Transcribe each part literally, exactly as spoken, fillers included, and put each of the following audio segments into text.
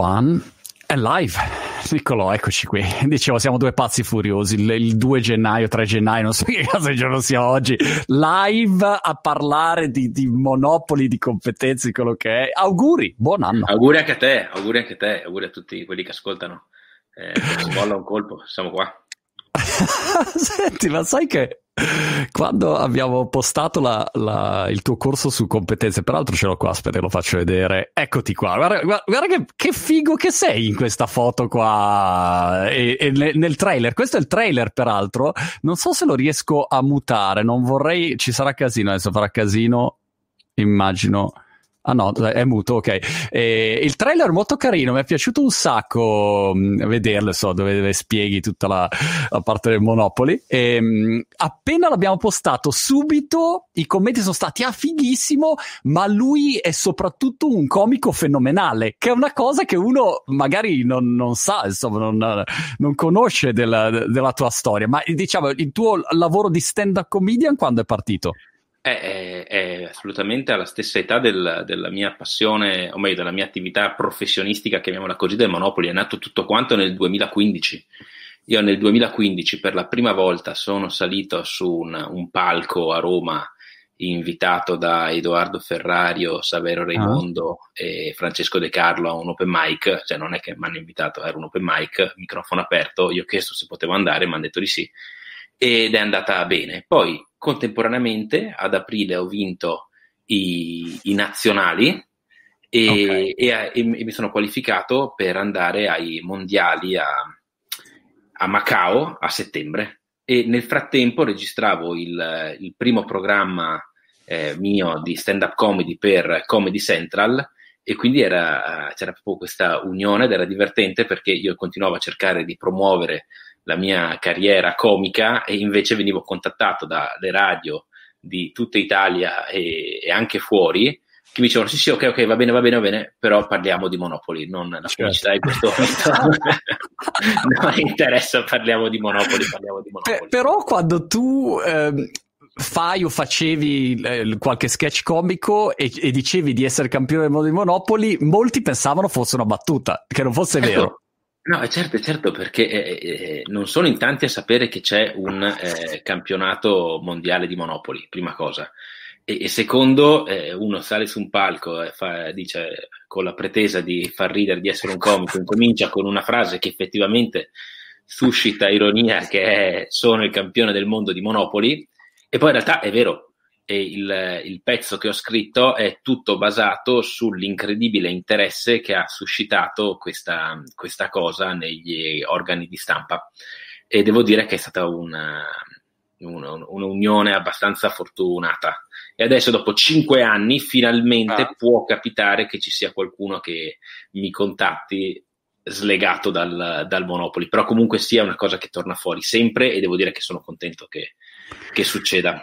One and live. Niccolò, eccoci qui. Dicevo, siamo due pazzi furiosi. Il, il due gennaio, tre gennaio, non so che cazzo di giorno sia oggi. Live a parlare di, di monopoli, di competenze, quello che è. Auguri, buon anno. Auguri anche a te, auguri anche a te, auguri a tutti quelli che ascoltano. Eh, bolla un colpo, siamo qua. Senti, ma sai che quando abbiamo postato la, la, il tuo corso su competenze, peraltro ce l'ho qua, aspetta lo faccio vedere, eccoti qua, guarda, guarda, guarda che, che figo che sei in questa foto qua e, e nel trailer, questo è il trailer peraltro, non so se lo riesco a mutare, non vorrei, ci sarà casino, adesso farà casino, immagino... Ah no, è muto, ok. Eh, il trailer molto carino, mi è piaciuto un sacco vederlo, so, dove, dove spieghi tutta la, la parte del Monopoly. E, mh, appena l'abbiamo postato, subito i commenti sono stati ah, fighissimo, ma lui è soprattutto un comico fenomenale, che è una cosa che uno magari non, non sa, insomma, non, non conosce della, della tua storia. Ma diciamo, il tuo lavoro di stand-up comedian quando è partito? È, è assolutamente alla stessa età del, della mia passione, o meglio della mia attività professionistica, chiamiamola così, del Monopoly. È nato tutto quanto nel duemilaquindici. Io nel duemilaquindici per la prima volta sono salito su un, un palco a Roma, invitato da Edoardo Ferrario, Saverio Raimondo ah. e Francesco De Carlo a un open mic, cioè non è che mi hanno invitato, era un open mic, microfono aperto, io ho chiesto se potevo andare, mi hanno detto di sì. Ed è andata bene. Poi contemporaneamente ad aprile ho vinto i, i nazionali e, okay. e, a, e mi sono qualificato per andare ai mondiali a, a Macao a settembre, e nel frattempo registravo il, il primo programma eh, mio di stand up comedy per Comedy Central, e quindi era, c'era proprio questa unione ed era divertente perché io continuavo a cercare di promuovere la mia carriera comica e invece venivo contattato dalle radio di tutta Italia e, e anche fuori, che mi dicevano sì sì ok ok va bene va bene va bene, però parliamo di Monopoly, non la pubblicità in questo momento non mi interessa, parliamo di Monopoly, parliamo di Monopoly. Eh, però quando tu eh... fai o facevi eh, qualche sketch comico e, e dicevi di essere campione del mondo di Monopoly, molti pensavano fosse una battuta, che non fosse certo. Vero. No, certo, certo, perché eh, eh, non sono in tanti a sapere che c'è un eh, campionato mondiale di Monopoly, prima cosa. E, e secondo, eh, uno sale su un palco e fa, dice con la pretesa di far ridere, di essere un comico, incomincia con una frase che effettivamente suscita ironia, che è sono il campione del mondo di Monopoly. E poi in realtà è vero, e il, il pezzo che ho scritto è tutto basato sull'incredibile interesse che ha suscitato questa, questa cosa negli organi di stampa, e devo dire che è stata una, una, un'unione abbastanza fortunata, e adesso dopo cinque anni finalmente ah. può capitare che ci sia qualcuno che mi contatti slegato dal, dal Monopoly, però comunque sia una cosa che torna fuori sempre, e devo dire che sono contento che, che succeda.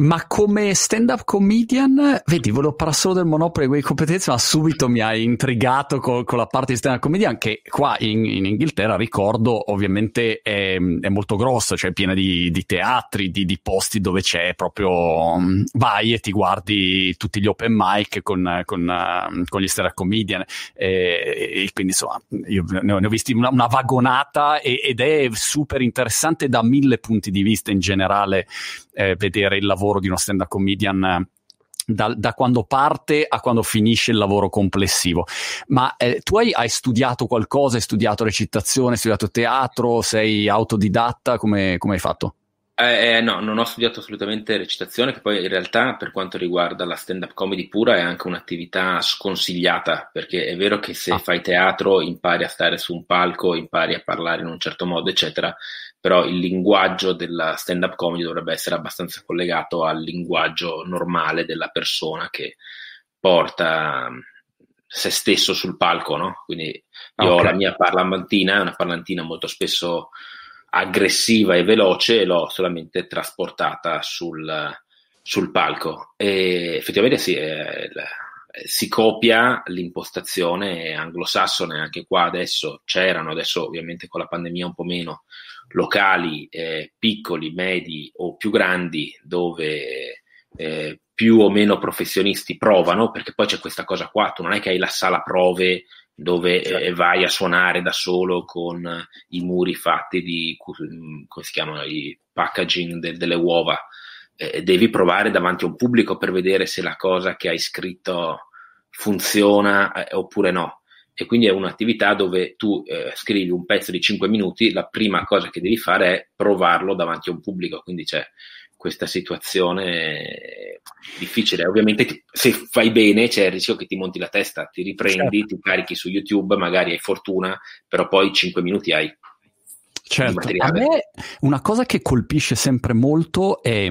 Ma come stand-up comedian, vedi, volevo parlare solo del Monopoly e quelle competenze, ma subito mi hai intrigato con, con la parte di stand-up comedian, che qua in, in Inghilterra, ricordo, ovviamente è, è molto grossa, cioè piena di, di teatri, di, di posti dove c'è proprio... Vai e ti guardi tutti gli open mic con, con, con gli stand-up comedian, e, e quindi insomma, io ne ho, ne ho visti una, una vagonata, e, ed è super interessante da mille punti di vista in generale eh, vedere il lavoro di uno stand-up comedian da, da quando parte a quando finisce il lavoro complessivo. Ma eh, tu hai, hai studiato qualcosa? Hai studiato recitazione? Hai studiato teatro? Sei autodidatta? Come, come hai fatto? Eh, eh, no, non ho studiato assolutamente recitazione, che poi in realtà per quanto riguarda la stand-up comedy pura è anche un'attività sconsigliata, perché è vero che se ah. fai teatro impari a stare su un palco, impari a parlare in un certo modo, eccetera, però il linguaggio della stand-up comedy dovrebbe essere abbastanza collegato al linguaggio normale della persona che porta se stesso sul palco, no? Quindi io okay. ho la mia parlantina, è una parlantina molto spesso aggressiva e veloce, e l'ho solamente trasportata sul, sul palco, e effettivamente sì, eh, si copia l'impostazione anglosassone, anche qua adesso c'erano, adesso ovviamente con la pandemia un po' meno, locali eh, piccoli, medi o più grandi dove eh, più o meno professionisti provano, perché poi c'è questa cosa qua, tu non è che hai la sala prove dove certo. eh, vai a suonare da solo con i muri fatti di, come si chiamano, i packaging de, delle uova. Eh, devi provare davanti a un pubblico per vedere se la cosa che hai scritto funziona eh, oppure no. E quindi è un'attività dove tu eh, scrivi un pezzo di cinque minuti, la prima cosa che devi fare è provarlo davanti a un pubblico, quindi c'è questa situazione difficile. Ovviamente se fai bene c'è il rischio che ti monti la testa, ti riprendi, certo. ti carichi su YouTube, magari hai fortuna, però poi cinque minuti hai. Certo, a me una cosa che colpisce sempre molto è,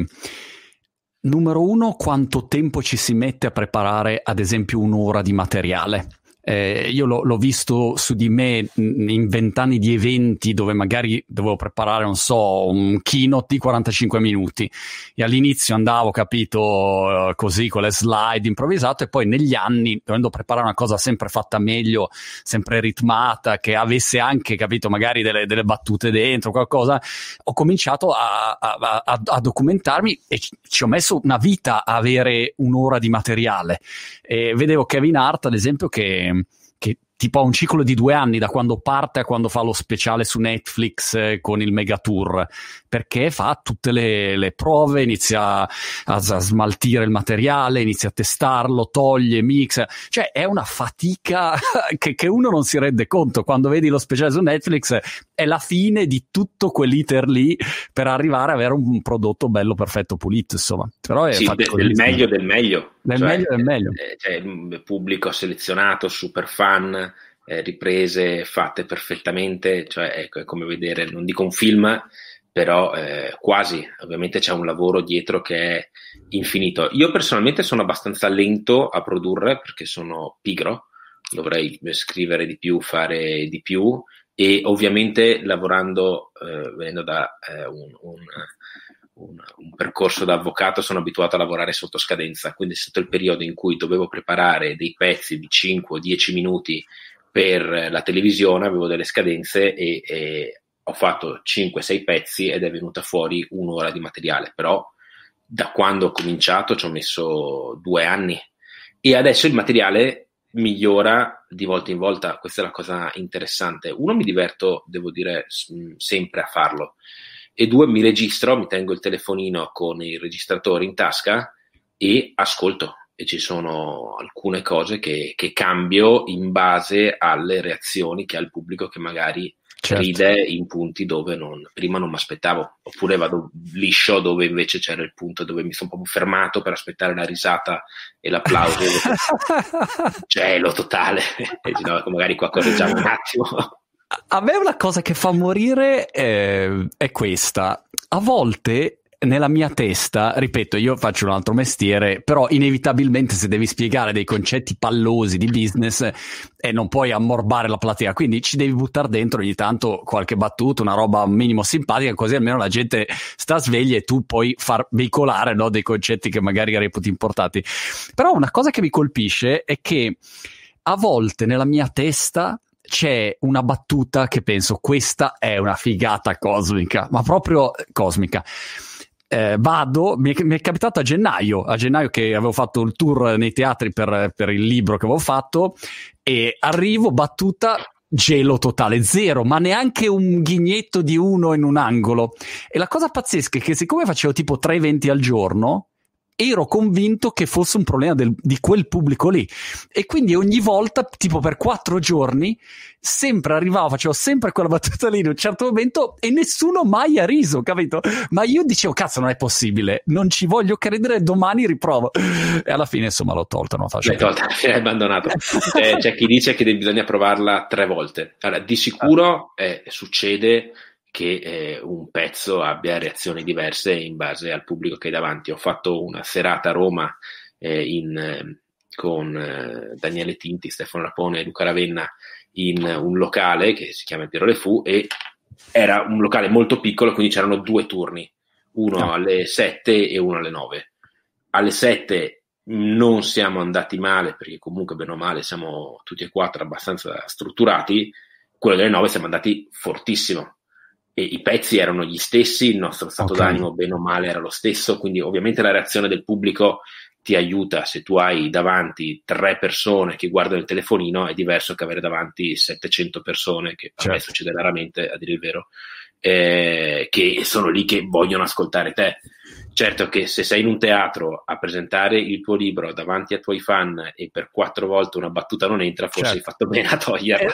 numero uno, quanto tempo ci si mette a preparare ad esempio un'ora di materiale. Eh, io l'ho, l'ho visto su di me in vent'anni di eventi dove magari dovevo preparare, non so, un keynote di quarantacinque minuti e all'inizio andavo, capito, così con le slide improvvisato, e poi negli anni, dovendo preparare una cosa sempre fatta meglio, sempre ritmata, che avesse anche, capito, magari delle, delle battute dentro, qualcosa, ho cominciato a, a, a, a documentarmi e ci, ci ho messo una vita a avere un'ora di materiale. E vedevo Kevin Hart, ad esempio, che che tipo ha un ciclo di due anni da quando parte a quando fa lo speciale su Netflix eh, con il megatour, perché fa tutte le, le prove, inizia a, a smaltire il materiale, inizia a testarlo, toglie, mixa, cioè è una fatica che, che uno non si rende conto. Quando vedi lo speciale su Netflix è la fine di tutto quell'iter lì per arrivare a avere un prodotto bello, perfetto, pulito, insomma. Però è sì, del, del meglio del meglio del cioè, meglio del meglio cioè, pubblico selezionato, super fan, riprese fatte perfettamente, cioè ecco, è come vedere, non dico un film, però eh, quasi. Ovviamente c'è un lavoro dietro che è infinito. Io personalmente sono abbastanza lento a produrre perché sono pigro, dovrei scrivere di più, fare di più, e ovviamente lavorando, eh, venendo da eh, un, un, un, un percorso da avvocato, sono abituato a lavorare sotto scadenza, quindi è stato il periodo in cui dovevo preparare dei pezzi di cinque o dieci minuti per la televisione, avevo delle scadenze e, e ho fatto cinque sei pezzi ed è venuta fuori un'ora di materiale. Però da quando ho cominciato ci ho messo due anni e adesso il materiale migliora di volta in volta. Questa è la cosa interessante. Uno, mi diverto, devo dire, sempre a farlo, e due, mi registro, mi tengo il telefonino con il registratore in tasca e ascolto. E ci sono alcune cose che, che cambio in base alle reazioni che ha il pubblico, che magari certo. ride in punti dove non, prima non mi aspettavo, oppure vado liscio dove invece c'era il punto dove mi sono proprio fermato per aspettare la risata e l'applauso. Gelo totale, e no, magari qua correggiamo un attimo. A me una cosa che fa morire eh, è questa. A volte... nella mia testa, ripeto, io faccio un altro mestiere, però inevitabilmente se devi spiegare dei concetti pallosi di business e eh, non puoi ammorbare la platea, quindi ci devi buttare dentro ogni tanto qualche battuta, una roba un minimo simpatica, così almeno la gente sta sveglia e tu puoi far veicolare, no, dei concetti che magari reputi importanti. Però una cosa che mi colpisce è che a volte nella mia testa c'è una battuta che penso, questa è una figata cosmica, ma proprio cosmica. Eh, vado, mi è, mi è capitato a gennaio, a gennaio che avevo fatto il tour nei teatri per, per il libro che avevo fatto, e arrivo, battuta, gelo totale, zero, ma neanche un ghignetto di uno in un angolo. E la cosa pazzesca è che siccome facevo tipo tre eventi al giorno, ero convinto che fosse un problema del, di quel pubblico lì, e quindi ogni volta, tipo per quattro giorni, sempre arrivavo, facevo sempre quella battuta lì in un certo momento e nessuno mai ha riso, capito? Ma io dicevo, cazzo, non è possibile, non ci voglio credere, domani riprovo. E alla fine, insomma, l'ho tolta, non faccio niente. L'hai tolta, l'hai abbandonato. C'è, c'è chi dice che bisogna provarla tre volte. Allora, di sicuro eh, succede che eh, un pezzo abbia reazioni diverse in base al pubblico che hai davanti. Ho fatto una serata a Roma eh, in, eh, con eh, Daniele Tinti, Stefano Rapone e Luca Ravenna in eh, un locale che si chiama Piero Le Fu, e era un locale molto piccolo, quindi c'erano due turni, uno no. alle sette e uno alle nove. Alle sette non siamo andati male, perché comunque bene o male siamo tutti e quattro abbastanza strutturati. Quello delle nove siamo andati fortissimo. E i pezzi erano gli stessi, il nostro stato okay. d'animo bene o male era lo stesso, quindi ovviamente la reazione del pubblico ti aiuta. Se tu hai davanti tre persone che guardano il telefonino, è diverso che avere davanti settecento persone, che a certo. me succede raramente, a dire il vero, eh, che sono lì che vogliono ascoltare te. Certo che se sei in un teatro a presentare il tuo libro davanti ai tuoi fan e per quattro volte una battuta non entra, forse certo. hai fatto bene a toglierla.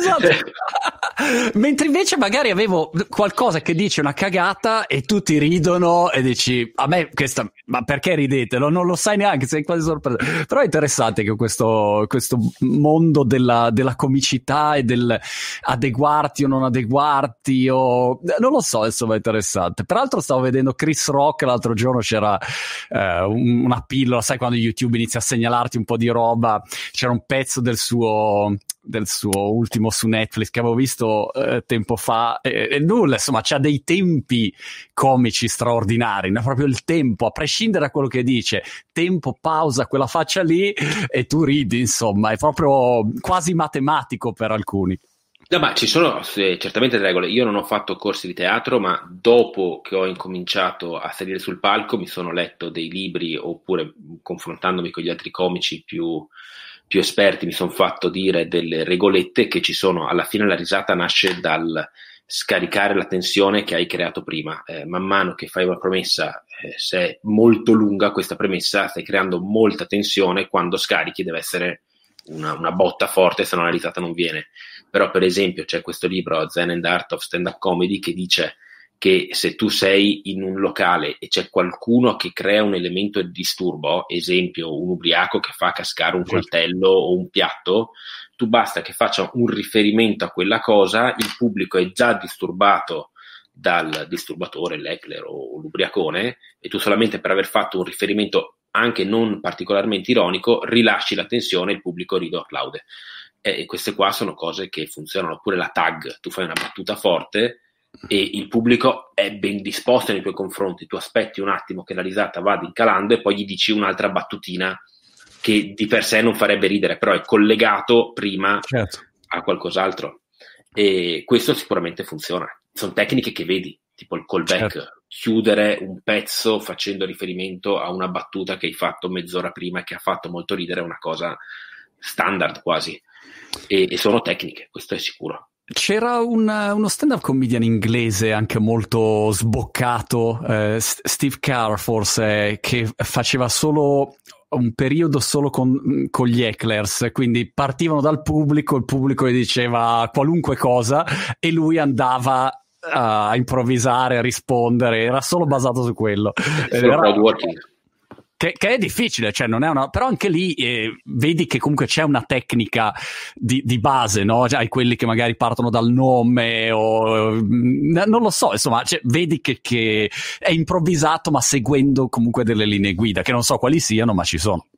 Esatto. Mentre invece magari avevo qualcosa che dice una cagata e tutti ridono e dici, a me questa, ma perché ridete? Non lo sai neanche, sei quasi sorpreso. Però è interessante che questo, questo mondo della, della comicità e del adeguarti o non adeguarti, o non lo so, insomma è interessante. Peraltro stavo vedendo Chris Rock l'altro giorno, c'era eh, una pillola, sai quando YouTube inizia a segnalarti un po' di roba, c'era un pezzo del suo... del suo ultimo su Netflix che avevo visto eh, tempo fa e, e nulla, insomma c'ha dei tempi comici straordinari, no? Proprio il tempo, a prescindere da quello che dice, tempo, pausa, quella faccia lì e tu ridi, insomma è proprio quasi matematico per alcuni. No, ma ci sono eh, certamente delle regole. Io non ho fatto corsi di teatro, ma dopo che ho incominciato a salire sul palco mi sono letto dei libri, oppure confrontandomi con gli altri comici più più esperti mi sono fatto dire delle regolette che ci sono. Alla fine la risata nasce dal scaricare la tensione che hai creato prima. Eh, man mano che fai una promessa, eh, se è molto lunga questa premessa, stai creando molta tensione, quando scarichi deve essere una, una botta forte, se no la risata non viene. Però per esempio c'è questo libro Zen and Art of Stand Up Comedy che dice che se tu sei in un locale e c'è qualcuno che crea un elemento di disturbo, esempio un ubriaco che fa cascare un coltello o un piatto, tu basta che faccia un riferimento a quella cosa, il pubblico è già disturbato dal disturbatore, l'heckler o l'ubriacone, e tu solamente per aver fatto un riferimento anche non particolarmente ironico rilasci la tensione e il pubblico ride o applaude. E queste qua sono cose che funzionano. Oppure la tag, tu fai una battuta forte e il pubblico è ben disposto nei tuoi confronti, tu aspetti un attimo che la risata vada incalando e poi gli dici un'altra battutina che di per sé non farebbe ridere, però è collegato prima certo. a qualcos'altro, e questo sicuramente funziona. Sono tecniche che vedi, tipo il callback, certo. chiudere un pezzo facendo riferimento a una battuta che hai fatto mezz'ora prima e che ha fatto molto ridere, è una cosa standard quasi, e, e sono tecniche, questo è sicuro. C'era una, uno stand-up comedian inglese anche molto sboccato, eh, Steve Carr forse, che faceva solo un periodo solo con, con gli hecklers, quindi partivano dal pubblico, il pubblico gli diceva qualunque cosa e lui andava a improvvisare, a rispondere, era solo basato su quello. Che, che è difficile, cioè non è una, però anche lì eh, vedi che comunque c'è una tecnica di, di base, no? Cioè, hai quelli che magari partono dal nome o non lo so, insomma, cioè, vedi che, che è improvvisato ma seguendo comunque delle linee guida, che non so quali siano, ma ci sono.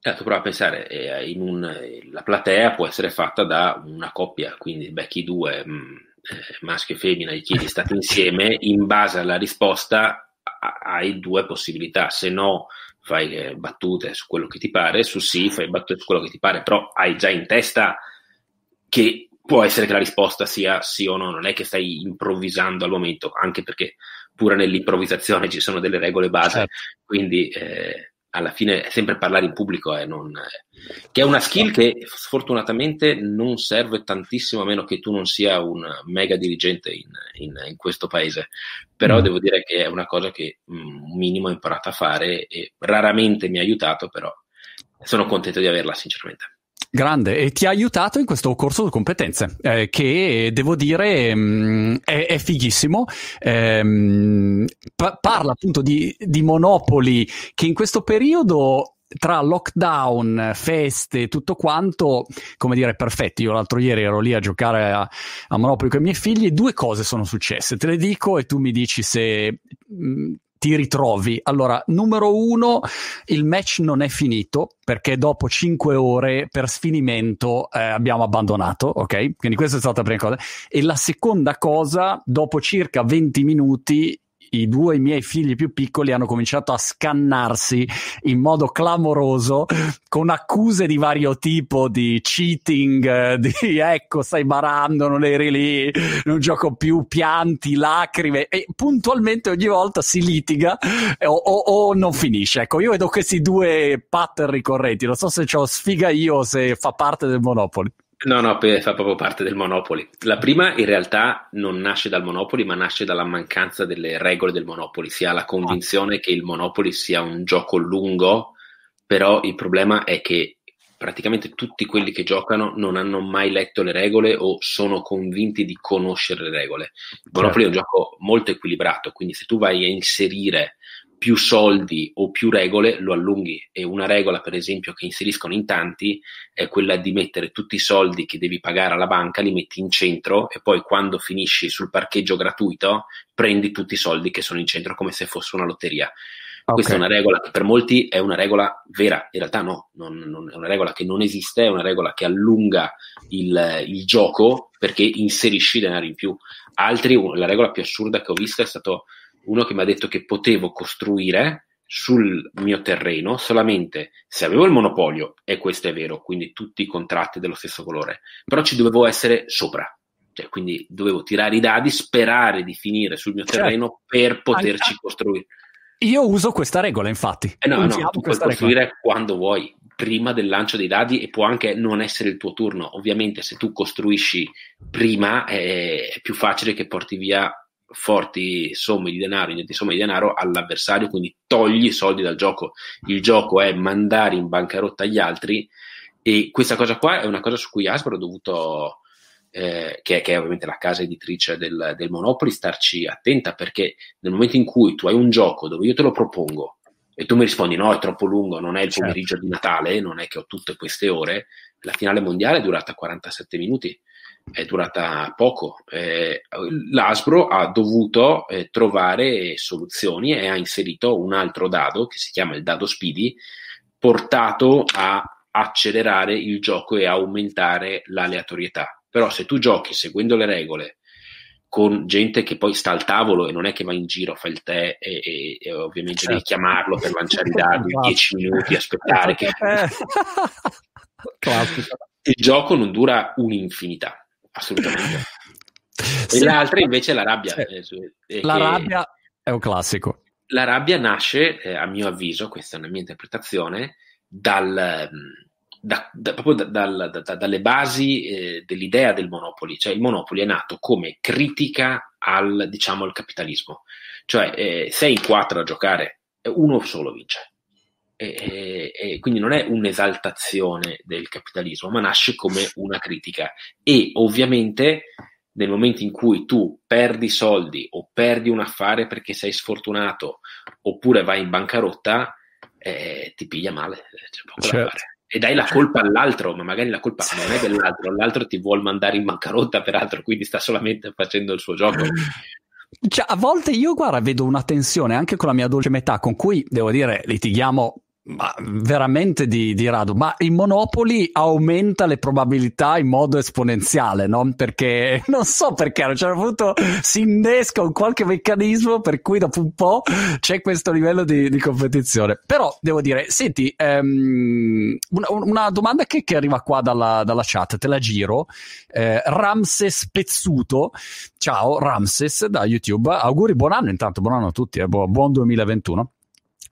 Eh, tu prova a pensare, eh, in un, la platea può essere fatta da una coppia, quindi beh, chi due, mh, maschio e femmina, e chi state insieme, in base alla risposta hai due possibilità, se no fai battute su quello che ti pare, su sì fai battute su quello che ti pare, però hai già in testa che può essere che la risposta sia sì o no, non è che stai improvvisando al momento, anche perché pure nell'improvvisazione ci sono delle regole base, certo. quindi eh, alla fine è sempre parlare in pubblico, eh, non, eh, che è una skill che sfortunatamente non serve tantissimo, a meno che tu non sia un mega dirigente in, in, in questo paese. Però devo dire che è una cosa che un minimo ho imparato a fare e raramente mi ha aiutato, però sono contento di averla sinceramente. Grande, e ti ha aiutato in questo corso di competenze eh, che devo dire mh, è, è fighissimo, ehm, pa- parla appunto di, di Monopoly, che in questo periodo tra lockdown, feste, tutto quanto, come dire, perfetti. Io l'altro ieri ero lì a giocare a, a Monopoly con i miei figli e due cose sono successe, te le dico e tu mi dici se mh, ti ritrovi. Allora, numero uno, il match non è finito perché dopo cinque ore per sfinimento eh, abbiamo abbandonato, ok? Quindi questa è stata la prima cosa. E la seconda cosa, dopo circa venti minuti i due miei figli più piccoli hanno cominciato a scannarsi in modo clamoroso con accuse di vario tipo, di cheating, di ecco stai barando, non eri lì, non gioco più, pianti, lacrime, e puntualmente ogni volta si litiga o, o, o non finisce. Ecco, io vedo questi due pattern ricorrenti, non so se c'ho sfiga io o se fa parte del Monopoly. No, no, fa proprio parte del Monopoly. La prima in realtà non nasce dal Monopoly, ma nasce dalla mancanza delle regole del Monopoly. Si ha la convinzione che il Monopoly sia un gioco lungo, però il problema è che praticamente tutti quelli che giocano non hanno mai letto le regole o sono convinti di conoscere le regole. Il Monopoly è un gioco molto equilibrato, quindi se tu vai a inserire più soldi o più regole lo allunghi, e una regola per esempio che inseriscono in tanti è quella di mettere tutti i soldi che devi pagare alla banca, li metti in centro e poi quando finisci sul parcheggio gratuito prendi tutti i soldi che sono in centro come se fosse una lotteria. Okay. Questa è una regola che per molti è una regola vera, in realtà no, non, non, è una regola che non esiste, è una regola che allunga il, il gioco perché inserisci denaro in più. Altri, la regola più assurda che ho visto è stato uno che mi ha detto che potevo costruire sul mio terreno solamente se avevo il monopolio, e questo è vero, quindi tutti i contratti dello stesso colore, però ci dovevo essere sopra, cioè, quindi dovevo tirare i dadi, sperare di finire sul mio terreno, cioè, per poterci anche costruire. Io uso questa regola, infatti. Eh no, no, tu puoi costruire regola quando vuoi, prima del lancio dei dadi, e può anche non essere il tuo turno. Ovviamente se tu costruisci prima è più facile che porti via forti somme di denaro, in somme di denaro all'avversario, quindi togli i soldi dal gioco. Il gioco è mandare in bancarotta gli altri, e questa cosa qua è una cosa su cui Hasbro ha dovuto, eh, che, che è ovviamente la casa editrice del, del Monopoly, starci attenta, perché nel momento in cui tu hai un gioco dove io te lo propongo e tu mi rispondi no, è troppo lungo, non è il pomeriggio di Natale, non è che ho tutte queste ore. La finale mondiale è durata quarantasette minuti, è durata poco. Eh, l'Hasbro ha dovuto eh, trovare soluzioni e ha inserito un altro dado che si chiama il dado Speedy, portato a accelerare il gioco e aumentare l'aleatorietà. Però se tu giochi seguendo le regole con gente che poi sta al tavolo e non è che va in giro, fa il tè e, e, e ovviamente certo. devi chiamarlo per lanciare i dadi dieci minuti, aspettare che... Il gioco non dura un'infinità, assolutamente. Sì, e l'altra invece è la rabbia. Sì. La rabbia è un classico. La rabbia nasce, eh, a mio avviso, questa è una mia interpretazione, dal, da, da, proprio da, da, da, da, dalle basi eh, dell'idea del Monopoly. Cioè il Monopoly è nato come critica al, diciamo, al capitalismo. Cioè eh, sei in quattro a giocare, uno solo vince. E, e, e quindi non è un'esaltazione del capitalismo, ma nasce come una critica. E ovviamente nel momento in cui tu perdi soldi o perdi un affare perché sei sfortunato oppure vai in bancarotta, eh, ti piglia male, c'è poco certo. da fare, e dai la colpa all'altro, ma magari la colpa non è dell'altro, l'altro ti vuol mandare in bancarotta peraltro, quindi sta solamente facendo il suo gioco. Cioè, a volte io, guarda, vedo una tensione anche con la mia dolce metà, con cui devo dire litighiamo ma veramente di, di rado, ma il Monopoly aumenta le probabilità in modo esponenziale, no? Perché non so perché a un certo punto si innesca un qualche meccanismo per cui dopo un po' c'è questo livello di, di competizione. Però devo dire, senti, ehm, una, una domanda che, che arriva qua dalla, dalla chat, te la giro. eh, Ramses Pezzuto, ciao Ramses da YouTube, auguri, buon anno intanto, buon anno a tutti, eh, buon duemilaventuno.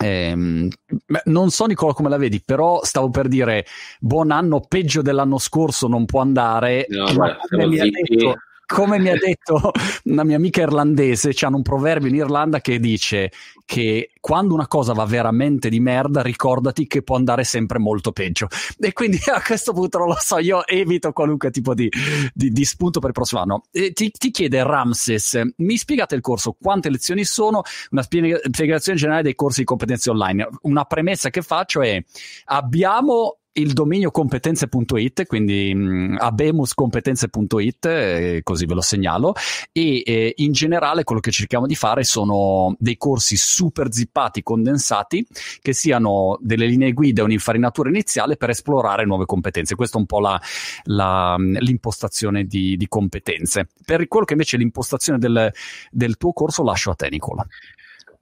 Eh, non so Niccolò come la vedi, però stavo per dire buon anno, peggio dell'anno scorso non può andare. No, guarda, come, mi ha detto, come mi ha detto una mia amica irlandese, c'hanno un proverbio in Irlanda che dice che quando una cosa va veramente di merda ricordati che può andare sempre molto peggio, e quindi a questo punto non lo so, io evito qualunque tipo di, di, di spunto per il prossimo anno. E ti, ti chiede Ramses, mi spiegate il corso, quante lezioni sono, una spiegazione generale dei corsi di competenze online. Una premessa che faccio è abbiamo il dominio competenze punto it, quindi mh, abemuscompetenze punto it, eh, così ve lo segnalo, e eh, in generale quello che cerchiamo di fare sono dei corsi super zippati, condensati, che siano delle linee guida, un'infarinatura iniziale per esplorare nuove competenze. Questa è un po' la, la, l'impostazione di, di competenze. Per quello che invece è l'impostazione del, del tuo corso, lascio a te, Niccolò.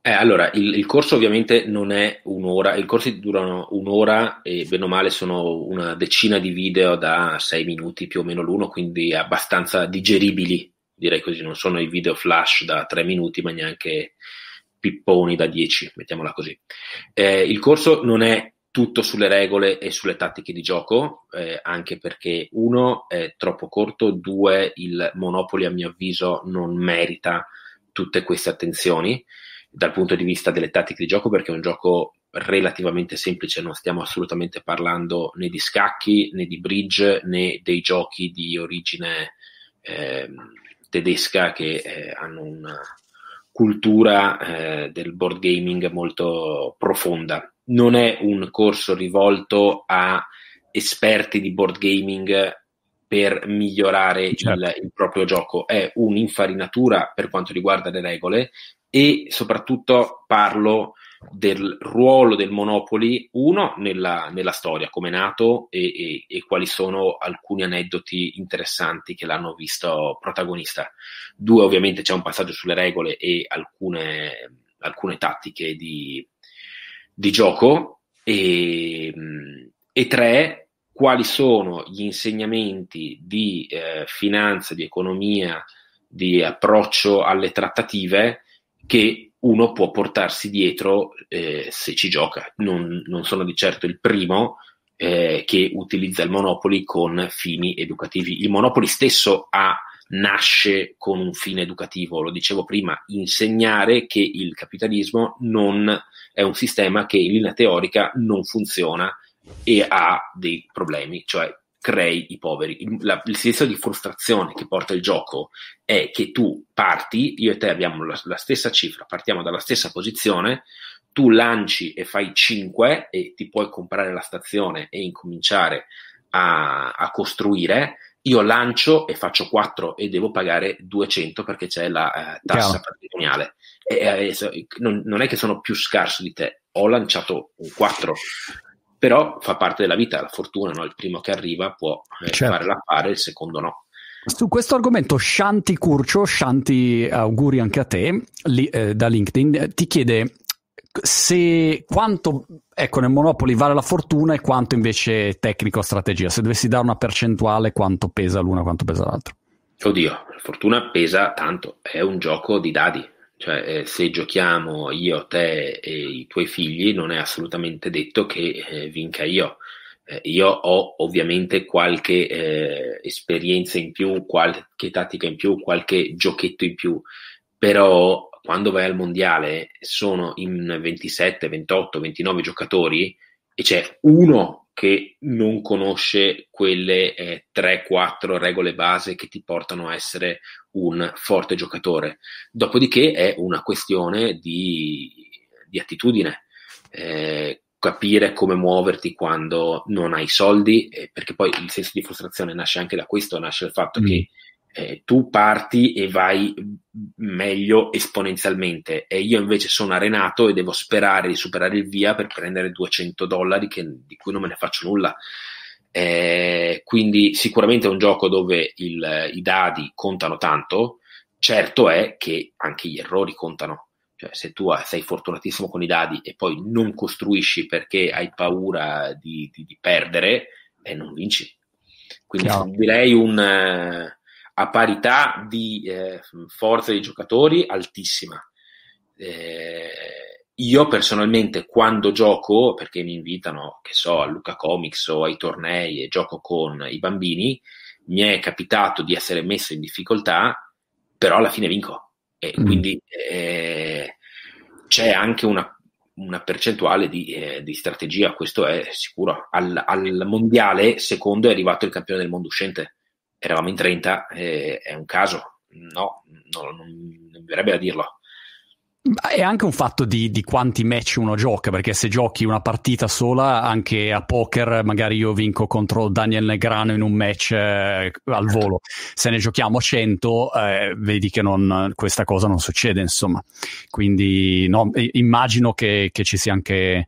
Eh, allora, il, il corso ovviamente non è un'ora, i corsi durano un'ora e bene o male sono una decina di video da sei minuti più o meno l'uno, quindi abbastanza digeribili, direi così, non sono i video flash da tre minuti ma neanche pipponi da dieci, mettiamola così. Eh, il corso non è tutto sulle regole e sulle tattiche di gioco, eh, anche perché uno è troppo corto, due il Monopoly a mio avviso non merita tutte queste attenzioni dal punto di vista delle tattiche di gioco, perché è un gioco relativamente semplice, non stiamo assolutamente parlando né di scacchi, né di bridge, né dei giochi di origine eh, tedesca che eh, hanno una cultura eh, del board gaming molto profonda. Non è un corso rivolto a esperti di board gaming per migliorare certo. il, il proprio gioco, è un'infarinatura per quanto riguarda le regole. E soprattutto parlo del ruolo del Monopoly, uno, nella, nella storia, come è nato e, e, e quali sono alcuni aneddoti interessanti che l'hanno visto protagonista. Due, ovviamente c'è un passaggio sulle regole e alcune, alcune tattiche di, di gioco. E, e tre, quali sono gli insegnamenti di eh, finanza, di economia, di approccio alle trattative che uno può portarsi dietro eh, se ci gioca. Non, non sono di certo il primo eh, che utilizza il Monopoly con fini educativi. Il Monopoly stesso ha, nasce con un fine educativo, lo dicevo prima, insegnare che il capitalismo non è un sistema che in linea teorica non funziona e ha dei problemi, cioè crei i poveri. Il, la, il senso di frustrazione che porta il gioco è che tu parti, io e te abbiamo la, la stessa cifra, partiamo dalla stessa posizione, tu lanci e fai cinque e ti puoi comprare la stazione e incominciare a, a costruire, io lancio e faccio quattro e devo pagare duecento perché c'è la eh, tassa yeah. patrimoniale. E, eh, non, non è che sono più scarso di te, ho lanciato un quattro. Però fa parte della vita, la fortuna, no? Il primo che arriva può eh, certo. fare l'affare, il secondo no. Su questo argomento Shanti Curcio, Shanti, auguri anche a te, li, eh, da LinkedIn, ti chiede se quanto, ecco, nel Monopoly vale la fortuna e quanto invece tecnico strategia, se dovessi dare una percentuale quanto pesa l'una, quanto pesa l'altro. Oddio, la fortuna pesa tanto, è un gioco di dadi. Cioè, eh, se giochiamo io, te e i tuoi figli, non è assolutamente detto che eh, vinca io. Eh, io ho ovviamente qualche eh, esperienza in più, qualche tattica in più, qualche giochetto in più, però quando vai al mondiale sono in ventisette, ventotto, ventinove giocatori e c'è uno che non conosce quelle eh, tre quattro regole base che ti portano a essere un forte giocatore. Dopodiché è una questione di, di attitudine, eh, capire come muoverti quando non hai soldi, eh, perché poi il senso di frustrazione nasce anche da questo, nasce dal fatto mm. che eh, tu parti e vai meglio esponenzialmente e io invece sono arenato e devo sperare di superare il via per prendere duecento dollari che, di cui non me ne faccio nulla. Eh, quindi sicuramente è un gioco dove il, i dadi contano tanto, certo è che anche gli errori contano, cioè se tu sei fortunatissimo con i dadi e poi non costruisci perché hai paura di, di, di perdere, eh, non vinci. Quindi no. direi un... a parità di eh, forza dei giocatori altissima. Eh, io personalmente quando gioco, perché mi invitano, che so, a Luca Comics o ai tornei e gioco con i bambini, mi è capitato di essere messo in difficoltà, però alla fine vinco. E quindi eh, c'è anche una, una percentuale di, eh, di strategia, questo è sicuro. Al, al mondiale secondo è arrivato il campione del mondo uscente, eravamo in trenta, eh, è un caso? No, no, non mi verrebbe a dirlo. È anche un fatto di, di quanti match uno gioca, perché se giochi una partita sola, anche a poker, magari io vinco contro Daniel Negreanu in un match eh, al volo. Se ne giochiamo cento, eh, vedi che non, questa cosa non succede, insomma. Quindi no, immagino che, che ci sia anche...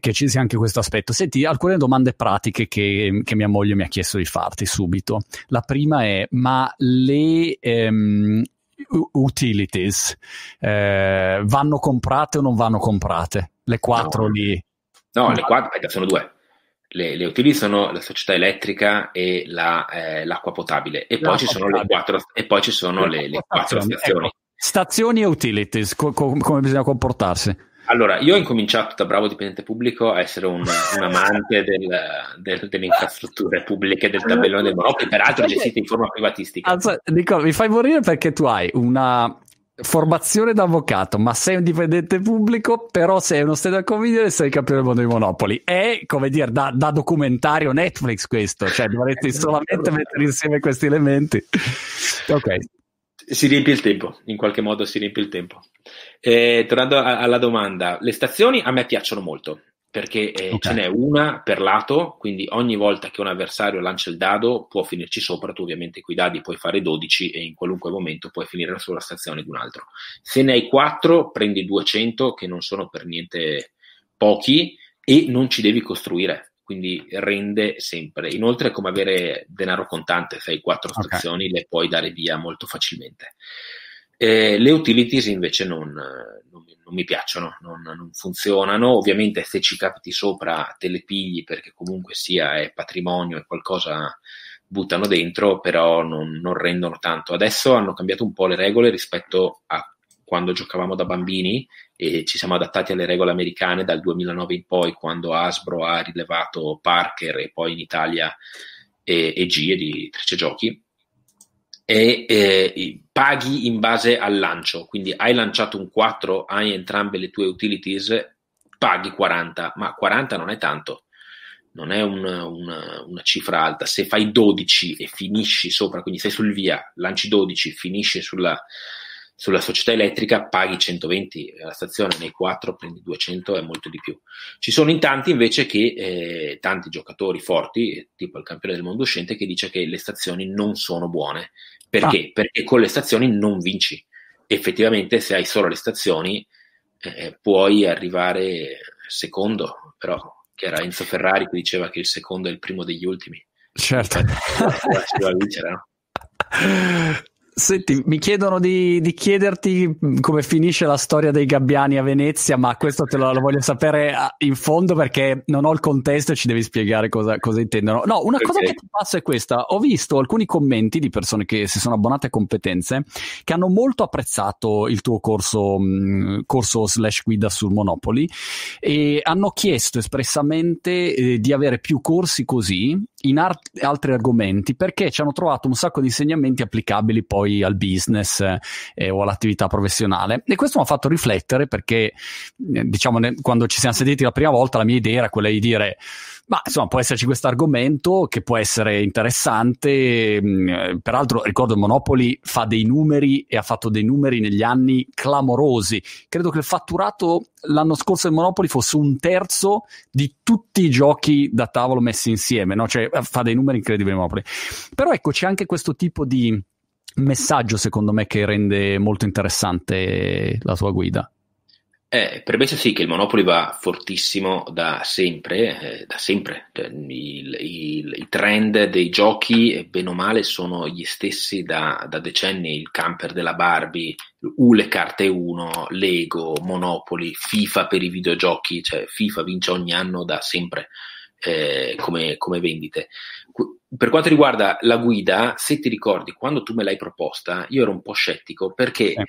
che ci sia anche questo aspetto. Senti, alcune domande pratiche che, che mia moglie mi ha chiesto di farti subito. La prima è: ma le ehm, utilities eh, vanno comprate o non vanno comprate? Le quattro no. lì? No, le quattro sono due. Le, le utilities sono la società elettrica e la, eh, l'acqua potabile. E, l'acqua poi potabile. Quattro, e poi ci sono le, le quattro stazioni. Ecco. Stazioni e utilities, co- co- come bisogna comportarsi? Allora, io ho incominciato da bravo dipendente pubblico a essere un, un amante del, del, delle infrastrutture pubbliche, del tabellone del Monopoly, peraltro gestito in forma privatistica. Alza, Nicola, mi fai morire perché tu hai una formazione d'avvocato, ma sei un dipendente pubblico, però sei uno stand-up comedian e sei campione del mondo di Monopoly. È, come dire, da, da documentario Netflix questo, cioè dovresti solamente mettere insieme questi elementi. Ok. Si riempie il tempo, in qualche modo si riempie il tempo. Eh, tornando a, alla domanda, le stazioni a me piacciono molto, perché eh, okay. ce n'è una per lato, quindi ogni volta che un avversario lancia il dado può finirci sopra, tu ovviamente coi dadi puoi fare dodici e in qualunque momento puoi finire sulla stazione di un altro. Se ne hai quattro, prendi duecento, che non sono per niente pochi, e non ci devi costruire. Quindi rende sempre. Inoltre è come avere denaro contante, se hai quattro okay. stazioni le puoi dare via molto facilmente. Eh, le utilities invece non, non, non mi piacciono, non, non funzionano. Ovviamente se ci capiti sopra te le pigli, perché comunque sia è patrimonio e qualcosa buttano dentro, però non, non rendono tanto. Adesso hanno cambiato un po' le regole rispetto a quando giocavamo da bambini, e ci siamo adattati alle regole americane dal duemilanove in poi, quando Hasbro ha rilevato Parker e poi in Italia E G e di Trice Giochi, e, e paghi in base al lancio. Quindi hai lanciato un quattro, hai entrambe le tue utilities, paghi quaranta, ma quaranta non è tanto, non è una, una, una cifra alta. Se fai dodici e finisci sopra, quindi sei sul via, lanci dodici, finisci sulla sulla società elettrica, paghi centoventi alla stazione, nei quattro prendi duecento, è molto di più. Ci sono in tanti invece che eh, tanti giocatori forti, tipo il campione del mondo uscente, che dice che le stazioni non sono buone. Perché? Ah. Perché con le stazioni non vinci. Effettivamente se hai solo le stazioni eh, puoi arrivare secondo, però che era Enzo Ferrari che diceva che il secondo è il primo degli ultimi. Certo. Vincere, no? Senti, mi chiedono di, di chiederti come finisce la storia dei gabbiani a Venezia, ma questo te lo, lo voglio sapere in fondo, perché non ho il contesto e ci devi spiegare cosa, cosa intendono. No, una cosa okay. che ti passo è questa: ho visto alcuni commenti di persone che si sono abbonate a Competenze che hanno molto apprezzato il tuo corso mh, corso slash guida sul Monopoly, e hanno chiesto espressamente eh, di avere più corsi così in art- altri argomenti, perché ci hanno trovato un sacco di insegnamenti applicabili poi al business eh, o all'attività professionale. E questo mi ha fatto riflettere, perché eh, diciamo ne- quando ci siamo sediti la prima volta la mia idea era quella di dire: ma insomma, può esserci questo argomento che può essere interessante. Mh, peraltro ricordo Monopoly fa dei numeri, e ha fatto dei numeri negli anni clamorosi. Credo che il fatturato l'anno scorso del Monopoly fosse un terzo di tutti i giochi da tavolo messi insieme, no? Cioè fa dei numeri incredibili Monopoly. Però ecco, c'è anche questo tipo di messaggio, secondo me, che rende molto interessante la tua guida. Eh, per me sì, che il Monopoly va fortissimo da sempre, eh, da sempre. Il, il, i trend dei giochi, bene o male, sono gli stessi da, da decenni. Il camper della Barbie, U le carte uno, Lego, Monopoly, FIFA per i videogiochi, cioè FIFA vince ogni anno da sempre. Eh, come, come vendite. Per quanto riguarda la guida, se ti ricordi, quando tu me l'hai proposta io ero un po' scettico, perché eh.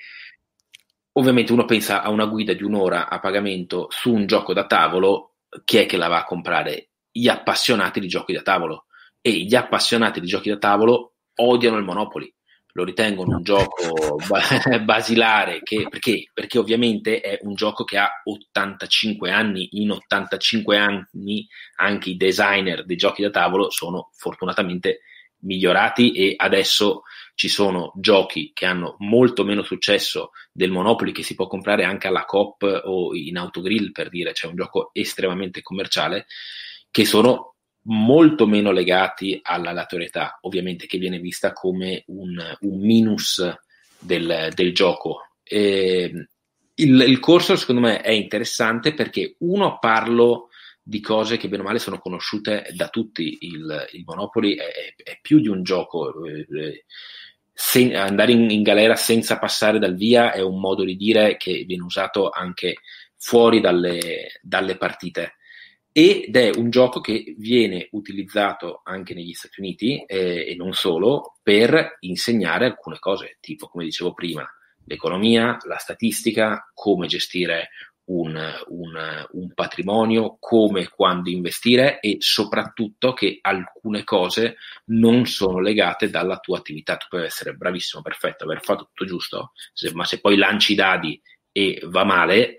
ovviamente uno pensa a una guida di un'ora a pagamento su un gioco da tavolo. Chi è che la va a comprare? Gli appassionati di giochi da tavolo, e gli appassionati di giochi da tavolo odiano il Monopoly, lo ritengono no. un gioco ba- basilare che, perché? Perché ovviamente è un gioco che ha ottantacinque anni. In ottantacinque anni anche i designer dei giochi da tavolo sono fortunatamente migliorati, e adesso ci sono giochi che hanno molto meno successo del Monopoly, che si può comprare anche alla Coop o in Autogrill, per dire, c'è un gioco estremamente commerciale, che sono molto meno legati all'aleatorietà, ovviamente, che viene vista come un, un minus del, del gioco. E il, il corso secondo me è interessante perché, uno, parlo di cose che bene o male sono conosciute da tutti. Il, il Monopoly è, è più di un gioco. Se, andare in, in galera senza passare dal via è un modo di dire che viene usato anche fuori dalle, dalle partite, ed è un gioco che viene utilizzato anche negli Stati Uniti eh, e non solo, per insegnare alcune cose, tipo, come dicevo prima, l'economia, la statistica, come gestire Un, un, un patrimonio, come e quando investire, e soprattutto che alcune cose non sono legate dalla tua attività. Tu puoi essere bravissimo, perfetto, aver fatto tutto giusto, se, ma se poi lanci i dadi e va male,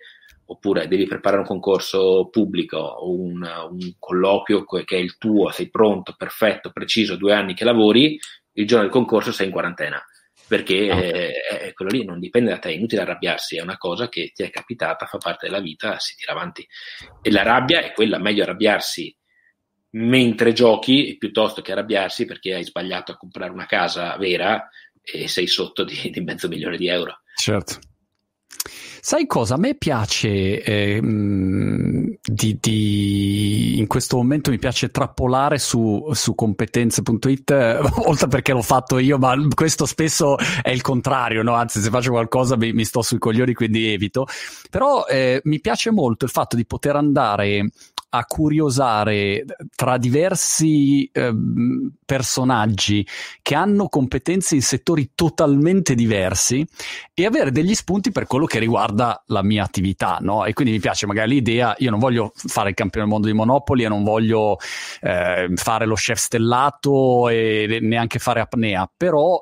oppure devi preparare un concorso pubblico, un, un colloquio che è il tuo, sei pronto, perfetto, preciso, due anni che lavori, il giorno del concorso sei in quarantena. Perché eh, eh, quello lì non dipende da te, è inutile arrabbiarsi, è una cosa che ti è capitata, fa parte della vita, si tira avanti. E la rabbia è quella, meglio arrabbiarsi mentre giochi piuttosto che arrabbiarsi perché hai sbagliato a comprare una casa vera e sei sotto di, di mezzo milione di euro. Certo. Sai cosa? A me piace, eh, di, di, in questo momento mi piace trappolare su, su competenze punto it, oltre perché l'ho fatto io, ma questo spesso è il contrario, no? Anzi, se faccio qualcosa mi, mi sto sui coglioni, quindi evito. Però eh, mi piace molto il fatto di poter andare a curiosare tra diversi eh, personaggi che hanno competenze in settori totalmente diversi e avere degli spunti per quello che riguarda la mia attività, no? E quindi mi piace magari l'idea, io non voglio fare il campione del mondo di Monopoly e non voglio eh, fare lo chef stellato e neanche fare apnea, però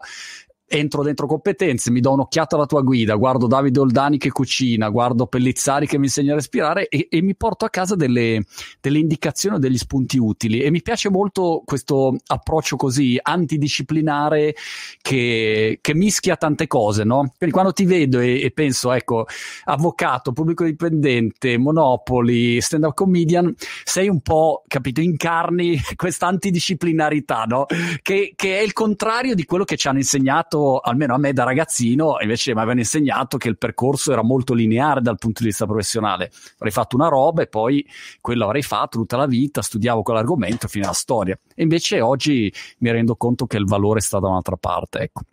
entro dentro competenze, mi do un'occhiata alla tua guida, guardo Davide Oldani che cucina, guardo Pellizzari che mi insegna a respirare e, e mi porto a casa delle, delle indicazioni, degli spunti utili, e mi piace molto questo approccio così antidisciplinare che, che mischia tante cose, no? Quindi quando ti vedo e, e penso, ecco, avvocato, pubblico dipendente, Monopoly, stand-up comedian, sei un po', capito, incarni questa antidisciplinarità, no? Che, che è il contrario di quello che ci hanno insegnato, almeno a me da ragazzino. Invece mi avevano insegnato che il percorso era molto lineare dal punto di vista professionale, avrei fatto una roba e poi quello avrei fatto tutta la vita, studiavo quell'argomento fino alla storia, e invece oggi mi rendo conto che il valore sta da un'altra parte, ecco,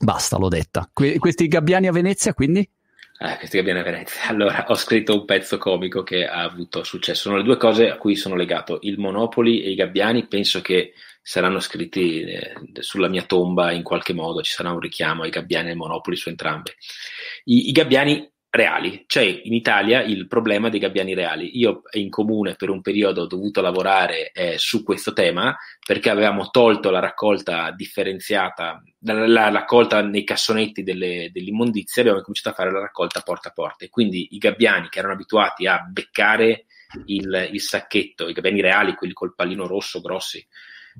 basta, l'ho detta. Que- questi gabbiani a Venezia, quindi? Ah, questi gabbiani a Venezia, allora, ho scritto un pezzo comico che ha avuto successo, sono le due cose a cui sono legato, il Monopoly e i gabbiani. Penso che saranno scritti eh, sulla mia tomba in qualche modo, ci sarà un richiamo ai gabbiani e ai Monopoli su entrambe. I, i gabbiani reali, c'è in Italia il problema dei gabbiani reali. Io in comune per un periodo ho dovuto lavorare eh, su questo tema, perché avevamo tolto la raccolta differenziata, la, la raccolta nei cassonetti delle, dell'immondizia, abbiamo cominciato a fare la raccolta porta a porta, e quindi i gabbiani che erano abituati a beccare il, il sacchetto, i gabbiani reali, quelli col pallino rosso grossi,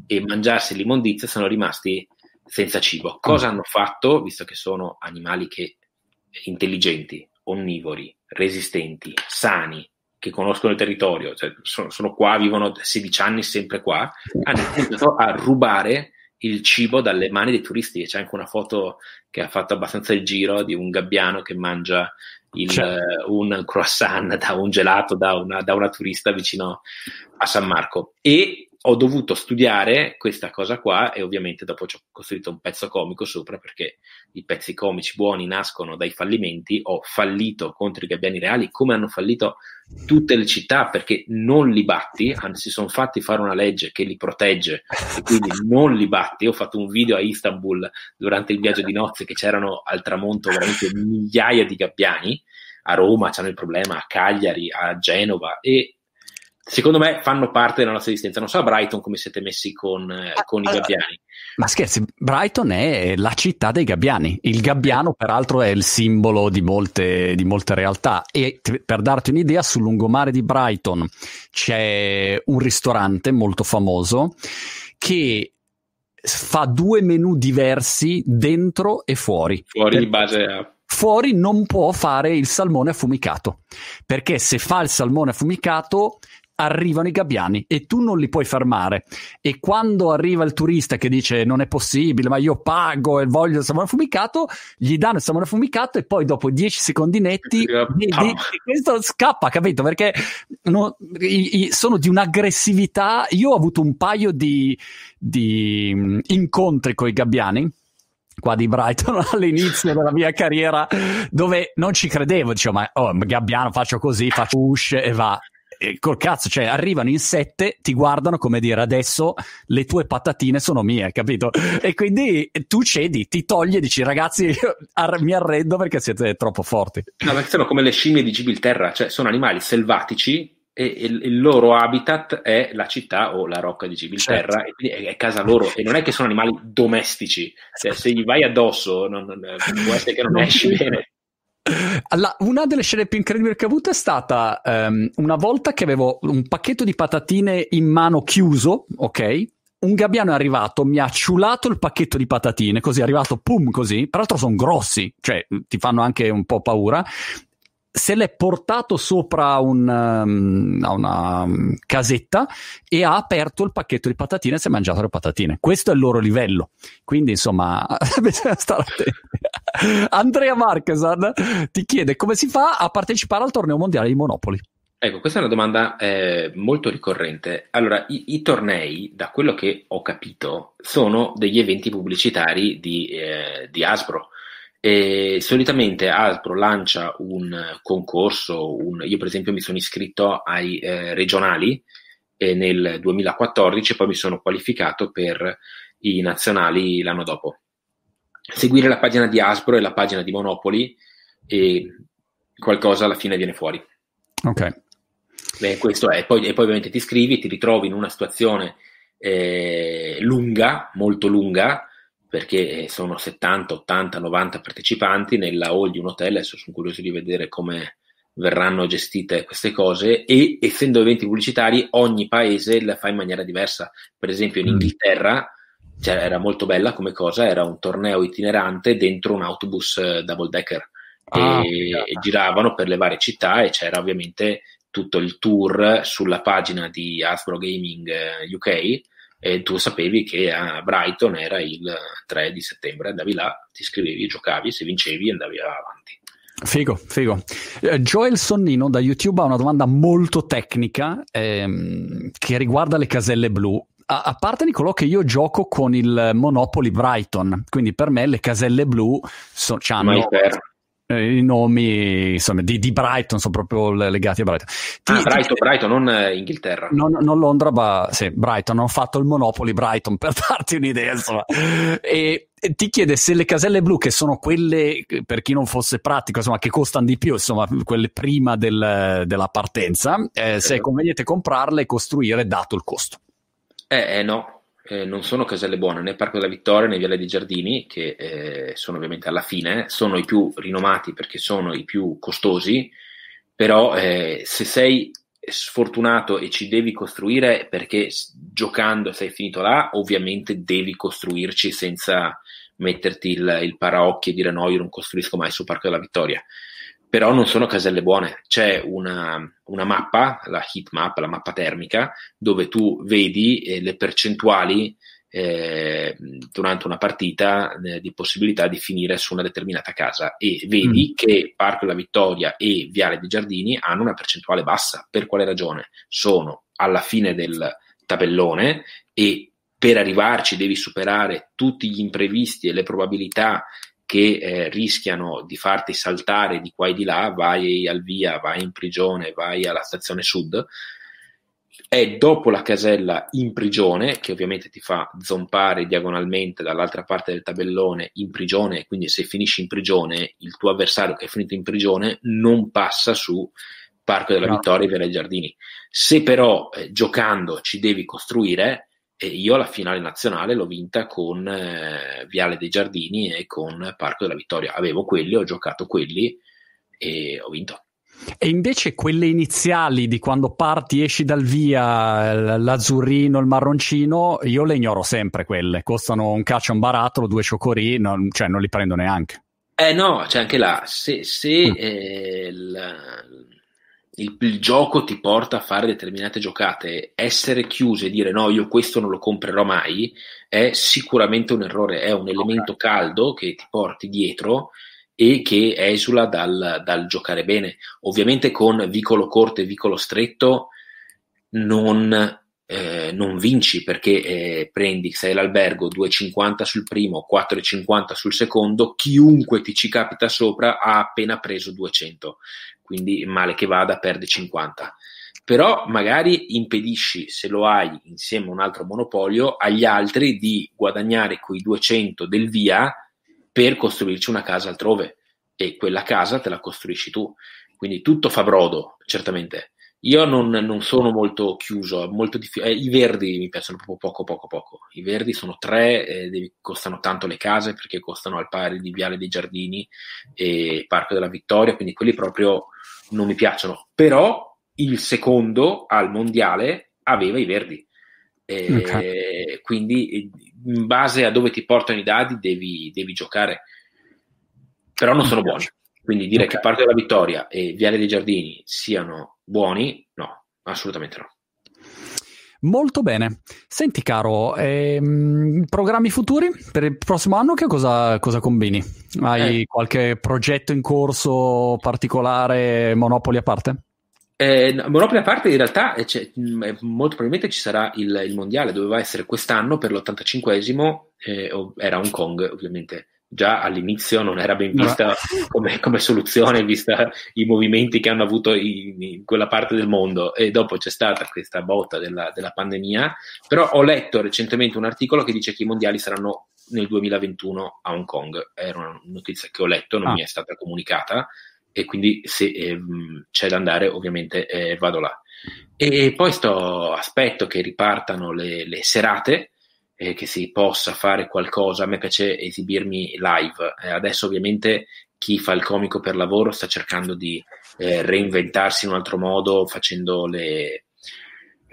e mangiarsi l'immondizia, sono rimasti senza cibo. Cosa hanno fatto, visto che sono animali che intelligenti, onnivori, resistenti, sani, che conoscono il territorio, cioè sono, sono qua, vivono sedici anni sempre qua, hanno iniziato a rubare il cibo dalle mani dei turisti. C'è anche una foto che ha fatto abbastanza il giro di un gabbiano che mangia il, cioè. un croissant da un gelato da una, da una turista vicino a San Marco. E ho dovuto studiare questa cosa qua, e ovviamente dopo ci ho costruito un pezzo comico sopra, perché i pezzi comici buoni nascono dai fallimenti. Ho fallito contro i gabbiani reali, come hanno fallito tutte le città, perché non li batti, anzi sono fatti fare una legge che li protegge e quindi non li batti. Ho fatto un video a Istanbul durante il viaggio di nozze, che c'erano al tramonto veramente migliaia di gabbiani. A Roma c'hanno il problema, a Cagliari, a Genova, e secondo me fanno parte della nostra esistenza. Non so a Brighton come siete messi con, ah, con allora, i gabbiani. Ma scherzi, Brighton è la città dei gabbiani. Il gabbiano peraltro è il simbolo di molte, di molte realtà, e t- per darti un'idea, sul lungomare di Brighton c'è un ristorante molto famoso che fa due menu diversi dentro e fuori. Fuori di base a... Fuori non può fare il salmone affumicato, perché se fa il salmone affumicato arrivano i gabbiani e tu non li puoi fermare, e quando arriva il turista che dice non è possibile, ma io pago e voglio il salmone affumicato, gli danno il salmone affumicato e poi dopo dieci secondinetti vedi, questo scappa, capito? Perché no, i, i, sono di un'aggressività. Io ho avuto un paio di, di incontri con i gabbiani qua di Brighton all'inizio della mia carriera, dove non ci credevo, dicevo ma oh, gabbiano, faccio così, faccio push e va. E col cazzo, cioè arrivano in sette, ti guardano come dire adesso le tue patatine sono mie, capito? E quindi tu cedi, ti togli e dici ragazzi io ar- mi arrendo perché siete troppo forti. No, perché sono come le scimmie di Gibilterra, cioè sono animali selvatici e il, il loro habitat è la città o la rocca di Gibilterra, certo. E quindi è, è casa loro, e non è che sono animali domestici, cioè, se gli vai addosso non, non, può essere che non, non esci bene. Alla, una delle scene più incredibili che ho avuto è stata um, una volta che avevo un pacchetto di patatine in mano chiuso, ok? Un gabbiano è arrivato, mi ha ciulato il pacchetto di patatine, così è arrivato, pum, così. Peraltro sono grossi, cioè ti fanno anche un po' paura. Se l'è portato sopra un, um, una um, casetta e ha aperto il pacchetto di patatine e si è mangiato le patatine. Questo è il loro livello, quindi insomma bisogna stare attenti. Andrea Marchesan ti chiede come si fa a partecipare al torneo mondiale di Monopoly. Ecco, questa è una domanda eh, molto ricorrente. Allora, i, i tornei, da quello che ho capito, sono degli eventi pubblicitari di, eh, di Hasbro. E solitamente Hasbro lancia un concorso, un, io per esempio mi sono iscritto ai eh, regionali eh, nel duemilaquattordici e poi mi sono qualificato per i nazionali l'anno dopo. Seguire la pagina di Hasbro e la pagina di Monopoly e qualcosa alla fine viene fuori. Ok. Beh, questo è, poi, e poi ovviamente ti iscrivi, ti ritrovi in una situazione eh, lunga, molto lunga, perché sono settanta, ottanta, novanta partecipanti nella hall di un hotel. Adesso sono curioso di vedere come verranno gestite queste cose, e essendo eventi pubblicitari ogni paese la fa in maniera diversa. Per esempio in Inghilterra, cioè, era molto bella come cosa, era un torneo itinerante dentro un autobus double decker, ah, e, e giravano per le varie città e c'era ovviamente tutto il tour sulla pagina di Hasbro Gaming U K. E tu sapevi che a Brighton era il tre di settembre, andavi là, ti iscrivevi, giocavi, se vincevi andavi avanti. Figo, figo. Eh, Joel Sonnino da YouTube ha una domanda molto tecnica ehm, che riguarda le caselle blu. A, a parte Niccolò che io gioco con il Monopoly Brighton, quindi per me le caselle blu so, c'hanno eh, i nomi insomma, di, di Brighton, sono proprio legati a Brighton. Ti, ah, Brighton, ti... Brighton, non Inghilterra. Non, non Londra, ma sì, Brighton. Ho fatto il Monopoly Brighton per darti un'idea, insomma. E, e ti chiede se le caselle blu, che sono quelle, per chi non fosse pratico, insomma, che costano di più, insomma, quelle prima del, della partenza, eh, se è conveniente comprarle e costruire dato il costo. Eh, eh no. Eh, non sono caselle buone né Parco della Vittoria né Viale dei Giardini, che eh, sono ovviamente alla fine, sono i più rinomati perché sono i più costosi, però eh, se sei sfortunato e ci devi costruire perché giocando sei finito là, ovviamente devi costruirci senza metterti il, il paraocchi e dire no, io non costruisco mai su Parco della Vittoria. Però non sono caselle buone, c'è una, una mappa, la heat map, la mappa termica, dove tu vedi eh, le percentuali eh, durante una partita eh, di possibilità di finire su una determinata casa, e vedi mm. che Parco della Vittoria e Viale dei Giardini hanno una percentuale bassa. Per quale ragione? Sono alla fine del tabellone e per arrivarci devi superare tutti gli imprevisti e le probabilità che eh, rischiano di farti saltare di qua e di là, vai al via, vai in prigione, vai alla stazione sud. È dopo la casella in prigione, che ovviamente ti fa zompare diagonalmente dall'altra parte del tabellone in prigione, e quindi se finisci in prigione, il tuo avversario che è finito in prigione non passa su Parco della no. Vittoria e Viale dei Giardini. Se però eh, giocando ci devi costruire, e io la finale nazionale l'ho vinta con eh, Viale dei Giardini e con Parco della Vittoria. Avevo quelli, ho giocato quelli e ho vinto. E invece quelle iniziali di quando parti, esci dal via, l'azzurrino, il marroncino, io le ignoro sempre quelle. Costano un caccio, un barattolo, due cioccoli, non, cioè non li prendo neanche. Eh no, c'è cioè anche là, se, se mm. eh, il, il, il gioco ti porta a fare determinate giocate, essere chiuso e dire no, io questo non lo comprerò mai, è sicuramente un errore, è un elemento okay. caldo che ti porti dietro e che esula dal, dal giocare bene. Ovviamente con vicolo corto e vicolo stretto non, eh, non vinci, perché eh, prendi, sei l'albergo, due e cinquanta sul primo, quattro e cinquanta sul secondo, chiunque ti ci capita sopra ha appena preso duecento, quindi male che vada perde cinquanta. Però magari impedisci, se lo hai insieme a un altro monopolio, agli altri di guadagnare quei duecento del via per costruirci una casa altrove, e quella casa te la costruisci tu. Quindi tutto fa brodo, certamente. Io non, non sono molto chiuso, molto dif- eh, i verdi mi piacciono proprio poco, poco, poco. I verdi sono tre, eh, devi, costano tanto le case perché costano al pari di Viale dei Giardini e Parco della Vittoria, quindi quelli proprio non mi piacciono. Però il secondo al mondiale aveva i verdi. Eh, okay. Quindi in base a dove ti portano i dadi devi, devi giocare, però non sono buoni, quindi dire okay. che Parco della Vittoria e Viale dei Giardini siano buoni, no, assolutamente no. Molto bene, senti caro, ehm, programmi futuri per il prossimo anno, che cosa, cosa combini? Hai eh. qualche progetto in corso particolare, Monopoly a parte? Eh, Monopoly a parte, in realtà molto probabilmente ci sarà il, il mondiale, doveva essere quest'anno per l'ottantacinquesimo, eh, era Hong Kong ovviamente, già all'inizio non era ben vista come, come soluzione, vista i movimenti che hanno avuto in, in quella parte del mondo, e dopo c'è stata questa botta della, della pandemia, però ho letto recentemente un articolo che dice che i mondiali saranno nel duemilaventuno a Hong Kong, era una notizia che ho letto, non ah. mi è stata comunicata, e quindi se eh, c'è da andare ovviamente eh, vado là. E poi sto aspetto che ripartano le, le serate, eh, che si possa fare qualcosa, a me piace esibirmi live, eh, adesso ovviamente chi fa il comico per lavoro sta cercando di eh, reinventarsi in un altro modo, facendo le,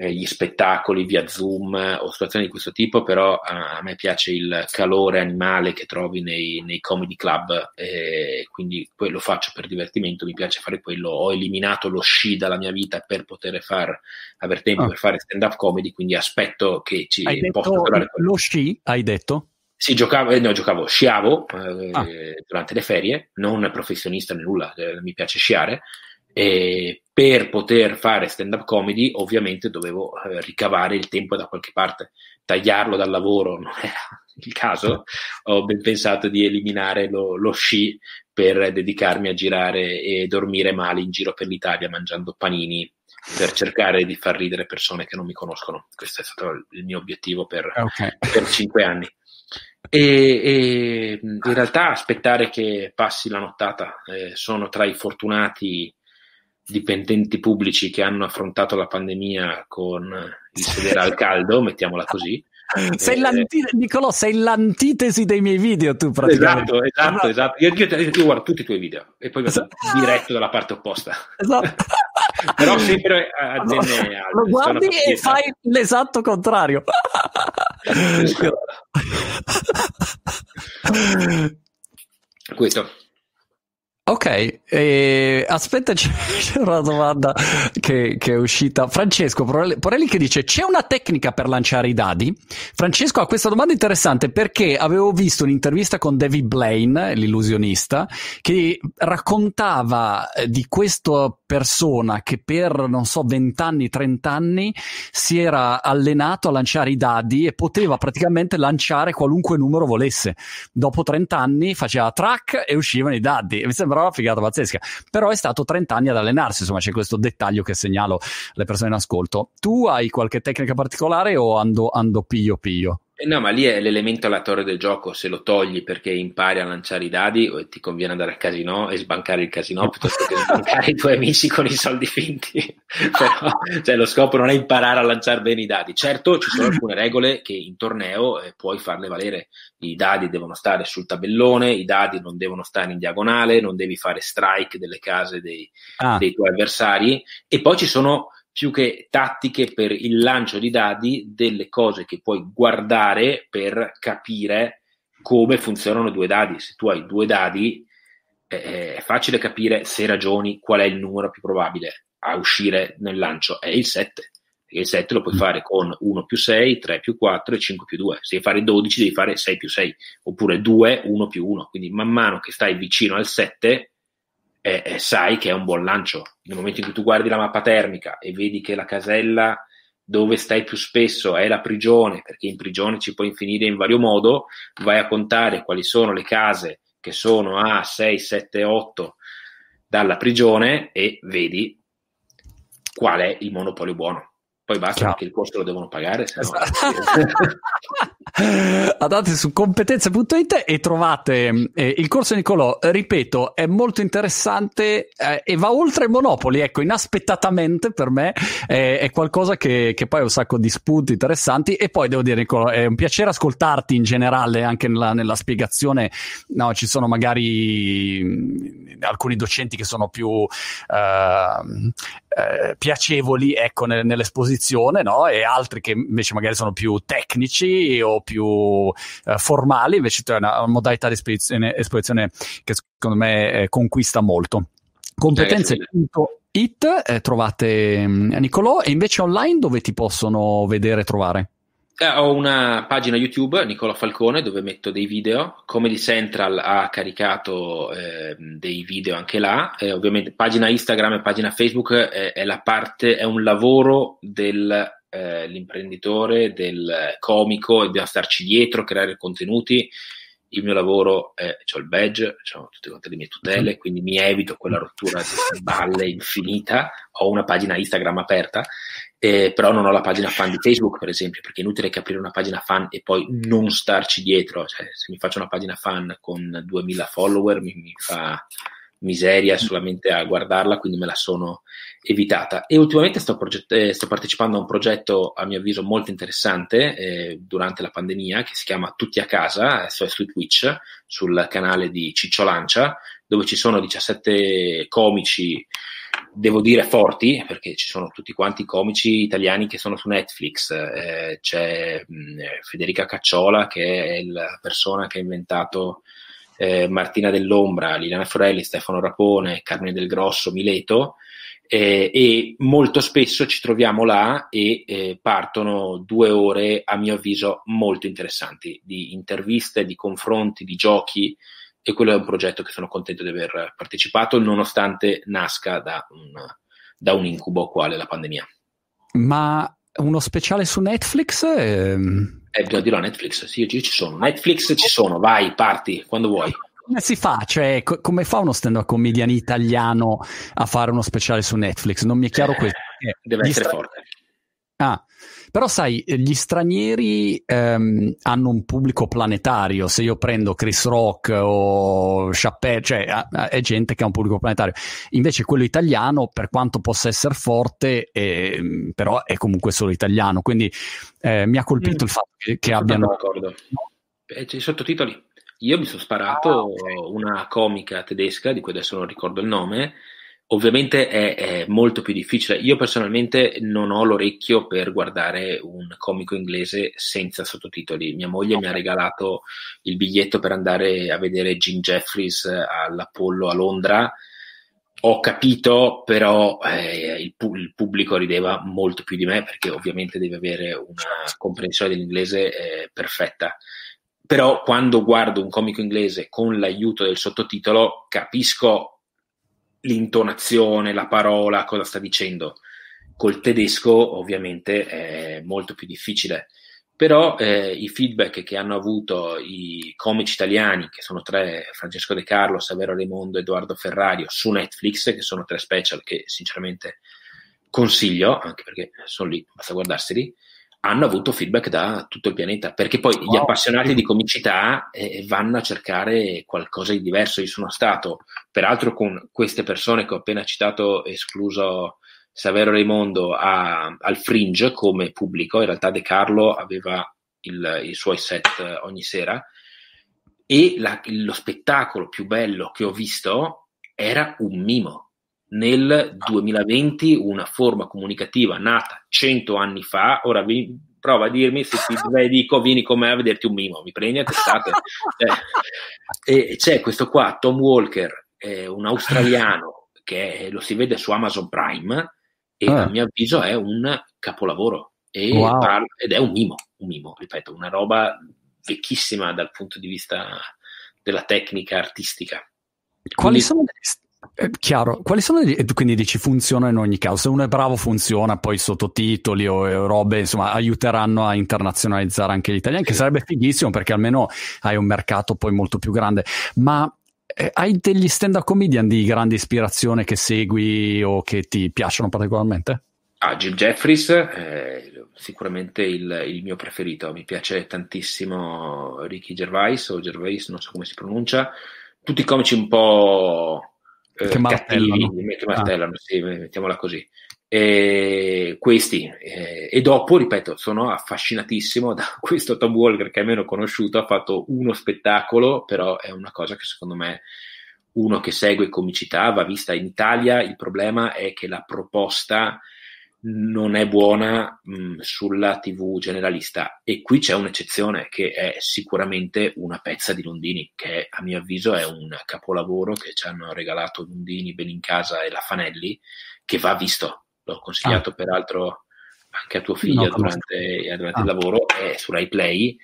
eh, gli spettacoli via Zoom o situazioni di questo tipo, però eh, a me piace il calore animale che trovi nei, nei comedy club, eh, quindi quello faccio per divertimento, mi piace fare quello, ho eliminato lo sci dalla mia vita per poter far, aver tempo ah. per fare stand up comedy, quindi aspetto che ci possa trovare quello. Lo sci hai detto? Sì, giocavo, no, giocavo, sciavo eh, ah. durante le ferie, non professionista né nulla, eh, mi piace sciare, e per poter fare stand up comedy ovviamente dovevo eh, ricavare il tempo da qualche parte, tagliarlo dal lavoro non era il caso, ho ben pensato di eliminare lo, lo sci per dedicarmi a girare e dormire male in giro per l'Italia mangiando panini per cercare di far ridere persone che non mi conoscono, questo è stato il mio obiettivo per, okay. per cinque anni. E, e in realtà aspettare che passi la nottata, eh, sono tra i fortunati dipendenti pubblici che hanno affrontato la pandemia con il sedere al caldo, mettiamola così. Sei eh, l'antitesi, Niccolò, sei l'antitesi dei miei video tu praticamente. Esatto, esatto, esatto. Io, io, io guardo tutti i tuoi video e poi esatto. diretto dalla parte opposta. Esatto. Però sempre aziende allora, lo guardi e fai l'esatto contrario. Questo. Ok, e aspetta, c'è una domanda che, che è uscita. Francesco Porelli che dice: c'è una tecnica per lanciare i dadi? Francesco ha questa domanda interessante perché avevo visto un'intervista con David Blaine, l'illusionista, che raccontava di questa persona che per, non so, vent'anni, trent'anni si era allenato a lanciare i dadi e poteva praticamente lanciare qualunque numero volesse. Dopo trent'anni faceva track e uscivano i dadi. Mi sembra una figata pazzesca, però è stato trent'anni ad allenarsi, insomma c'è questo dettaglio che segnalo alle persone in ascolto. Tu hai qualche tecnica particolare o ando, ando piglio piglio? Eh no, ma lì è l'elemento aleatorio del gioco, se lo togli perché impari a lanciare i dadi ti conviene andare al casino e sbancare il casino piuttosto che sbancare i tuoi amici con i soldi finti. Però, cioè, lo scopo non è imparare a lanciare bene i dadi. Certo, ci sono alcune regole che in torneo eh, puoi farle valere. I dadi devono stare sul tabellone, i dadi non devono stare in diagonale, non devi fare strike delle case dei, ah. dei tuoi avversari. E poi ci sono, più che tattiche per il lancio di dadi, delle cose che puoi guardare per capire come funzionano due dadi. Se tu hai due dadi eh, è facile capire, se ragioni, qual è il numero più probabile a uscire nel lancio. È il sette, perché il sette lo puoi fare con uno più sei, tre più quattro e cinque più due. Se devi fare dodici devi fare sei più sei, oppure due, uno più uno. Quindi man mano che stai vicino al sette Eh, eh, sai che è un buon lancio. Nel momento in cui tu guardi la mappa termica e vedi che la casella dove stai più spesso è la prigione, perché in prigione ci puoi finire in vario modo, vai a contare quali sono le case che sono a sei, sette, otto dalla prigione e vedi qual è il monopolio buono. Poi basta, perché il costo lo devono pagare, se no... Andate su competenze punto it e trovate eh, il corso Niccolò. Ripeto, è molto interessante eh, e va oltre Monopoli, ecco, inaspettatamente per me eh, è qualcosa che, che poi ha un sacco di spunti interessanti. E poi devo dire, Niccolò, è un piacere ascoltarti in generale, anche nella, nella spiegazione. No, ci sono magari alcuni docenti che sono più eh, eh, piacevoli, ecco, nel, nell'esposizione, no? E altri che invece magari sono più tecnici o più eh, formali. Invece è una modalità di esposizione, esposizione che secondo me eh, conquista molto. competenze punto it eh, trovate mh, Niccolò. E invece online dove ti possono vedere e trovare? Eh, ho una pagina YouTube, Niccolò Falcone, dove metto dei video. Comedy Central ha caricato eh, dei video anche là. Eh, ovviamente pagina Instagram e pagina Facebook è, è la parte, è un lavoro dell'imprenditore, eh, del comico, e dobbiamo starci dietro, creare contenuti. Il mio lavoro è, c'ho il badge, c'ho tutte quante le mie tutele, quindi mi evito quella rottura di balle infinita. Ho una pagina Instagram aperta. Eh, però non ho la pagina fan di Facebook, per esempio, perché è inutile capire una pagina fan e poi non starci dietro. Cioè, se mi faccio una pagina fan con duemila follower mi, mi fa miseria solamente a guardarla, quindi me la sono evitata. E ultimamente sto, proget- eh, sto partecipando a un progetto a mio avviso molto interessante eh, durante la pandemia, che si chiama Tutti a Casa, è su Twitch, sul canale di Ciccio Lancia, dove ci sono diciassette comici, devo dire forti, perché ci sono tutti quanti i comici italiani che sono su Netflix. Eh, c'è mh, Federica Cacciola, che è la persona che ha inventato eh, Martina Dell'Ombra, Liliana Forelli, Stefano Rapone, Carmine Del Grosso, Mileto. Eh, e molto spesso ci troviamo là e eh, partono due ore, a mio avviso, molto interessanti, di interviste, di confronti, di giochi. E quello è un progetto che sono contento di aver partecipato, nonostante nasca da un, da un incubo quale la pandemia. Ma uno speciale su Netflix? È... Eh, bisogna dirlo a Netflix, sì, io ci sono. Netflix ci sono, vai, parti, quando vuoi. Come si fa? Cioè, co- come fa uno stand-up comedian italiano a fare uno speciale su Netflix? Non mi è chiaro eh, questo. Deve essere stra... forte. Ah, però sai, gli stranieri ehm, hanno un pubblico planetario. Se io prendo Chris Rock o Chappelle, cioè a, a, è gente che ha un pubblico planetario. Invece quello italiano, per quanto possa essere forte, eh, però è comunque solo italiano. Quindi eh, mi ha colpito mm. il fatto che, che abbiano... D'accordo. Eh, c'è i sottotitoli. Io mi sono sparato ah, okay. una comica tedesca, di cui adesso non ricordo il nome. Ovviamente è, è molto più difficile. Io personalmente non ho l'orecchio per guardare un comico inglese senza sottotitoli. Mia moglie mi ha regalato il biglietto per andare a vedere Jim Jeffries all'Apollo a Londra. Ho capito, però eh, il, pu- il pubblico rideva molto più di me, perché ovviamente devi avere una comprensione dell'inglese eh, perfetta. Però quando guardo un comico inglese con l'aiuto del sottotitolo capisco l'intonazione, la parola, cosa sta dicendo. Col tedesco ovviamente è molto più difficile, però eh, i feedback che hanno avuto i comici italiani, che sono tre, Francesco De Carlo, Saverio Raimondo, Edoardo Ferrario, su Netflix, che sono tre special che sinceramente consiglio, anche perché sono lì, basta guardarseli, hanno avuto feedback da tutto il pianeta, perché poi gli oh, appassionati sì. di comicità eh, vanno a cercare qualcosa di diverso. Io sono stato, peraltro, con queste persone che ho appena citato, escluso Saverio Raimondo, a, al Fringe come pubblico. In realtà De Carlo aveva il, i suoi set ogni sera, e la, lo spettacolo più bello che ho visto era un mimo. Nel duemilaventi, una forma comunicativa nata cento anni fa. Ora vi, prova a dirmi se ti beh, dico vieni con me a vederti un mimo, mi prendi a testate. Eh, e c'è questo qua, Tom Walker, eh, un australiano che lo si vede su Amazon Prime e ah. a mio avviso è un capolavoro e wow. parla, ed è un mimo, un mimo, ripeto, una roba vecchissima dal punto di vista della tecnica artistica. Quali Quindi, sono Eh, chiaro, quali sono gli, quindi dici funziona in ogni caso, se uno è bravo funziona, poi sottotitoli o, o robe insomma aiuteranno a internazionalizzare anche l'italiano, che sarebbe fighissimo perché almeno hai un mercato poi molto più grande. Ma eh, hai degli stand-up comedian di grande ispirazione che segui o che ti piacciono particolarmente? Ah, Jim Jeffries eh, sicuramente il, il mio preferito, mi piace tantissimo Ricky Gervais o Gervais, non so come si pronuncia, tutti i comici un po' che martellano, che martellano ah. sì, mettiamola così, e questi e, e dopo ripeto sono affascinatissimo da questo Tom Walker che è meno conosciuto, ha fatto uno spettacolo, però è una cosa che secondo me uno che segue comicità va vista. In Italia il problema è che la proposta non è buona mh, sulla tivù generalista, e qui c'è un'eccezione che è sicuramente una pezza di Lundini, che a mio avviso è un capolavoro che ci hanno regalato Lundini, Benincasa e la Fanelli, che va visto. L'ho consigliato ah. peraltro anche a tuo figlio no, durante, durante ah. il lavoro, è su Rai Play,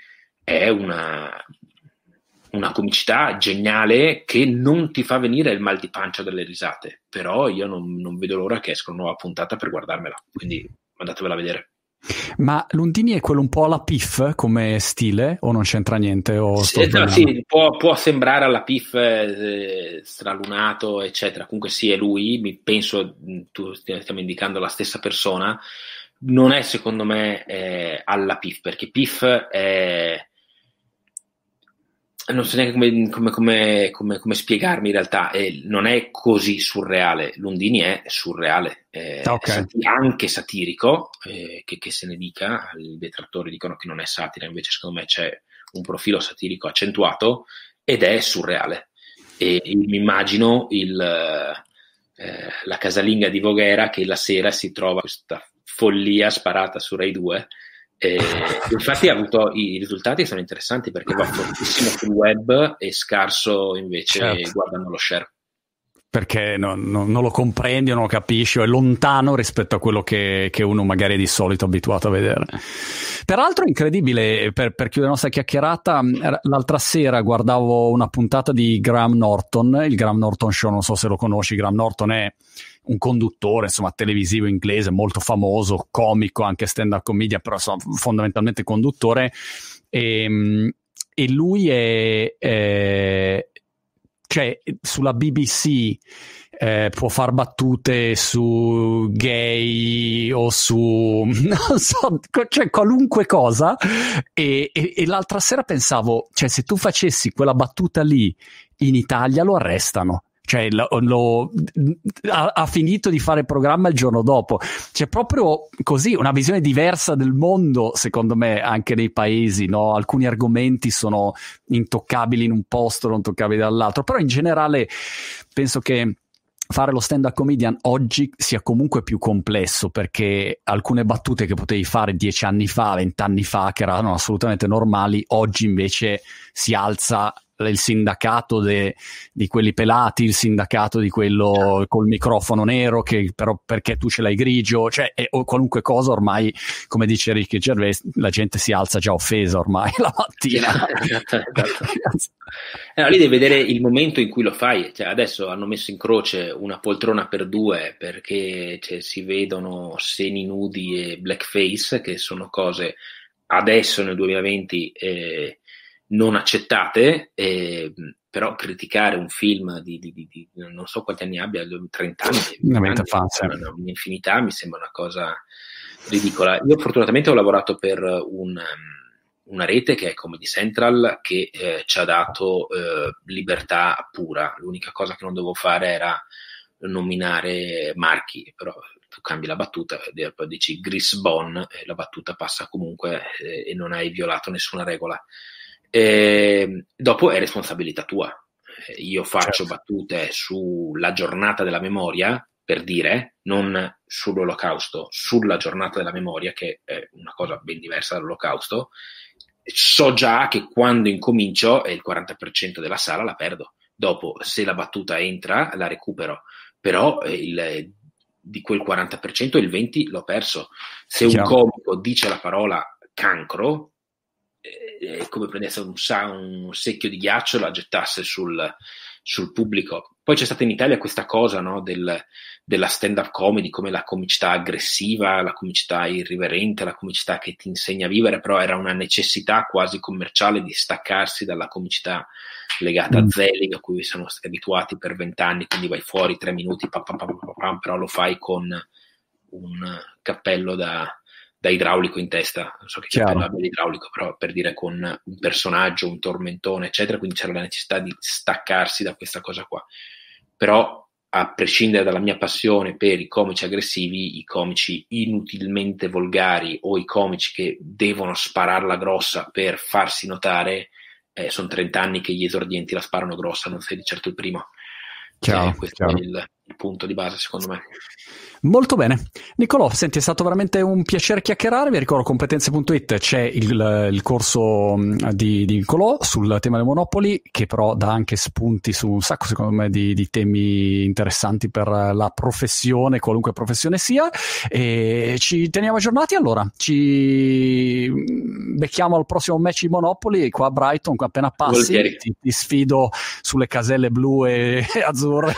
è una, una comicità geniale che non ti fa venire il mal di pancia delle risate, però io non, non vedo l'ora che esca una nuova puntata per guardarmela, quindi andatevela a vedere. Ma Lundini è quello un po' alla P I F come stile o non c'entra niente? O sì, no, sì, può, può sembrare alla P I F eh, stralunato eccetera, comunque sì è lui, mi penso tu stiamo indicando la stessa persona. Non è secondo me eh, alla P I F, perché P I F è non so neanche come, come, come, come, come spiegarmi in realtà, eh, non è così surreale. Lundini è surreale, eh, okay. è satir- anche satirico, eh, che, che se ne dica, i detrattori dicono che non è satira, invece secondo me c'è un profilo satirico accentuato ed è surreale. E mi immagino il, eh, la casalinga di Voghera che la sera si trova questa follia sparata su Rai due. Eh, infatti ha avuto i risultati sono interessanti perché va fortissimo sul web e scarso invece certo. guardano lo share, perché no, no, non lo comprendi o non lo capisci o è lontano rispetto a quello che, che uno magari è di solito abituato a vedere. Peraltro incredibile, per, per chiudere la nostra chiacchierata, l'altra sera guardavo una puntata di Graham Norton, il Graham Norton Show, non so se lo conosci. Graham Norton è un conduttore insomma televisivo inglese molto famoso, comico, anche stand-up comedian, però insomma, fondamentalmente conduttore, e, e lui è, è cioè sulla B B C eh, può far battute su gay o su non so, cioè qualunque cosa, e, e, e l'altra sera pensavo, cioè se tu facessi quella battuta lì in Italia lo arrestano, cioè lo, lo, ha, ha finito di fare il programma il giorno dopo. C'è proprio così una visione diversa del mondo secondo me anche nei paesi, no? Alcuni argomenti sono intoccabili in un posto, non toccabili dall'altro, però in generale penso che fare lo stand-up comedian oggi sia comunque più complesso, perché alcune battute che potevi fare dieci anni fa, vent'anni fa, che erano assolutamente normali, oggi invece si alza il sindacato de, di quelli pelati, il sindacato di quello col microfono nero che però perché tu ce l'hai grigio, cioè è, o qualunque cosa ormai, come dice Ricky Gervais, la gente si alza già offesa ormai la mattina. Esatto, esatto. Allora, lì devi vedere il momento in cui lo fai, cioè, adesso hanno messo in croce una poltrona per due perché cioè, si vedono seni nudi e blackface, che sono cose adesso nel duemilaventi eh, non accettate, eh, però criticare un film di, di, di, di non so quanti anni abbia, trenta anni, un'infinità, mi sembra una cosa ridicola. Io fortunatamente ho lavorato per un, una rete che è Comedy Central, che eh, ci ha dato eh, libertà pura. L'unica cosa che non dovevo fare era nominare marchi, però tu cambi la battuta, poi dici Grisbon, e la battuta passa comunque eh, e non hai violato nessuna regola. E dopo è responsabilità tua. Io faccio certo. battute sulla giornata della memoria, per dire, non sull'olocausto, sulla giornata della memoria, che è una cosa ben diversa dall'olocausto. So già che quando incomincio il quaranta per cento della sala la perdo. Dopo, se la battuta entra, la recupero, però il, di quel quaranta per cento il venti per cento l'ho perso. Se Ciao. un comico dice la parola cancro, è come prendesse un, un secchio di ghiaccio e la gettasse sul, sul pubblico. Poi c'è stata in Italia questa cosa, no, del, della stand-up comedy, come la comicità aggressiva, la comicità irriverente, la comicità che ti insegna a vivere, però era una necessità quasi commerciale di staccarsi dalla comicità legata a Zelig, a cui siamo stati abituati per vent'anni, quindi vai fuori tre minuti, pam, pam, pam, pam, pam, però lo fai con un cappello da... da idraulico in testa, non so che chiama l'idraulico, però per dire, con un personaggio, un tormentone, eccetera, quindi c'era la necessità di staccarsi da questa cosa qua. Però, a prescindere dalla mia passione per i comici aggressivi, i comici inutilmente volgari o i comici che devono spararla grossa per farsi notare, eh, sono trent'anni che gli esordienti la sparano grossa, non sei di certo il primo. Chiaro, eh, questo chiaro. È il, il punto di base, secondo me. Molto bene, Niccolò, senti, è stato veramente un piacere chiacchierare. Vi ricordo competenze punto it, c'è il, il corso di, di Niccolò sul tema dei Monopoli, che però dà anche spunti su un sacco, secondo me, di, di temi interessanti per la professione, qualunque professione sia, e ci teniamo aggiornati. Allora, ci becchiamo al prossimo match di Monopoli qua a Brighton, appena passi ti, ti sfido sulle caselle blu e azzurre.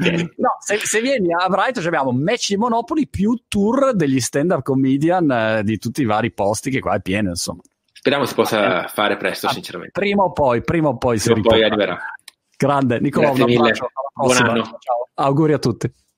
No, se, se vieni a Brighton abbiamo match di Monopoli più tour degli stand-up comedian eh, di tutti i vari posti, che qua è pieno, insomma. Speriamo si possa fare presto, ah, sinceramente. Prima o poi, prima o poi, prima si poi arriverà. Grande, Niccolò, un abbraccio. Alla prossima. Buon anno. Ciao. Auguri a tutti.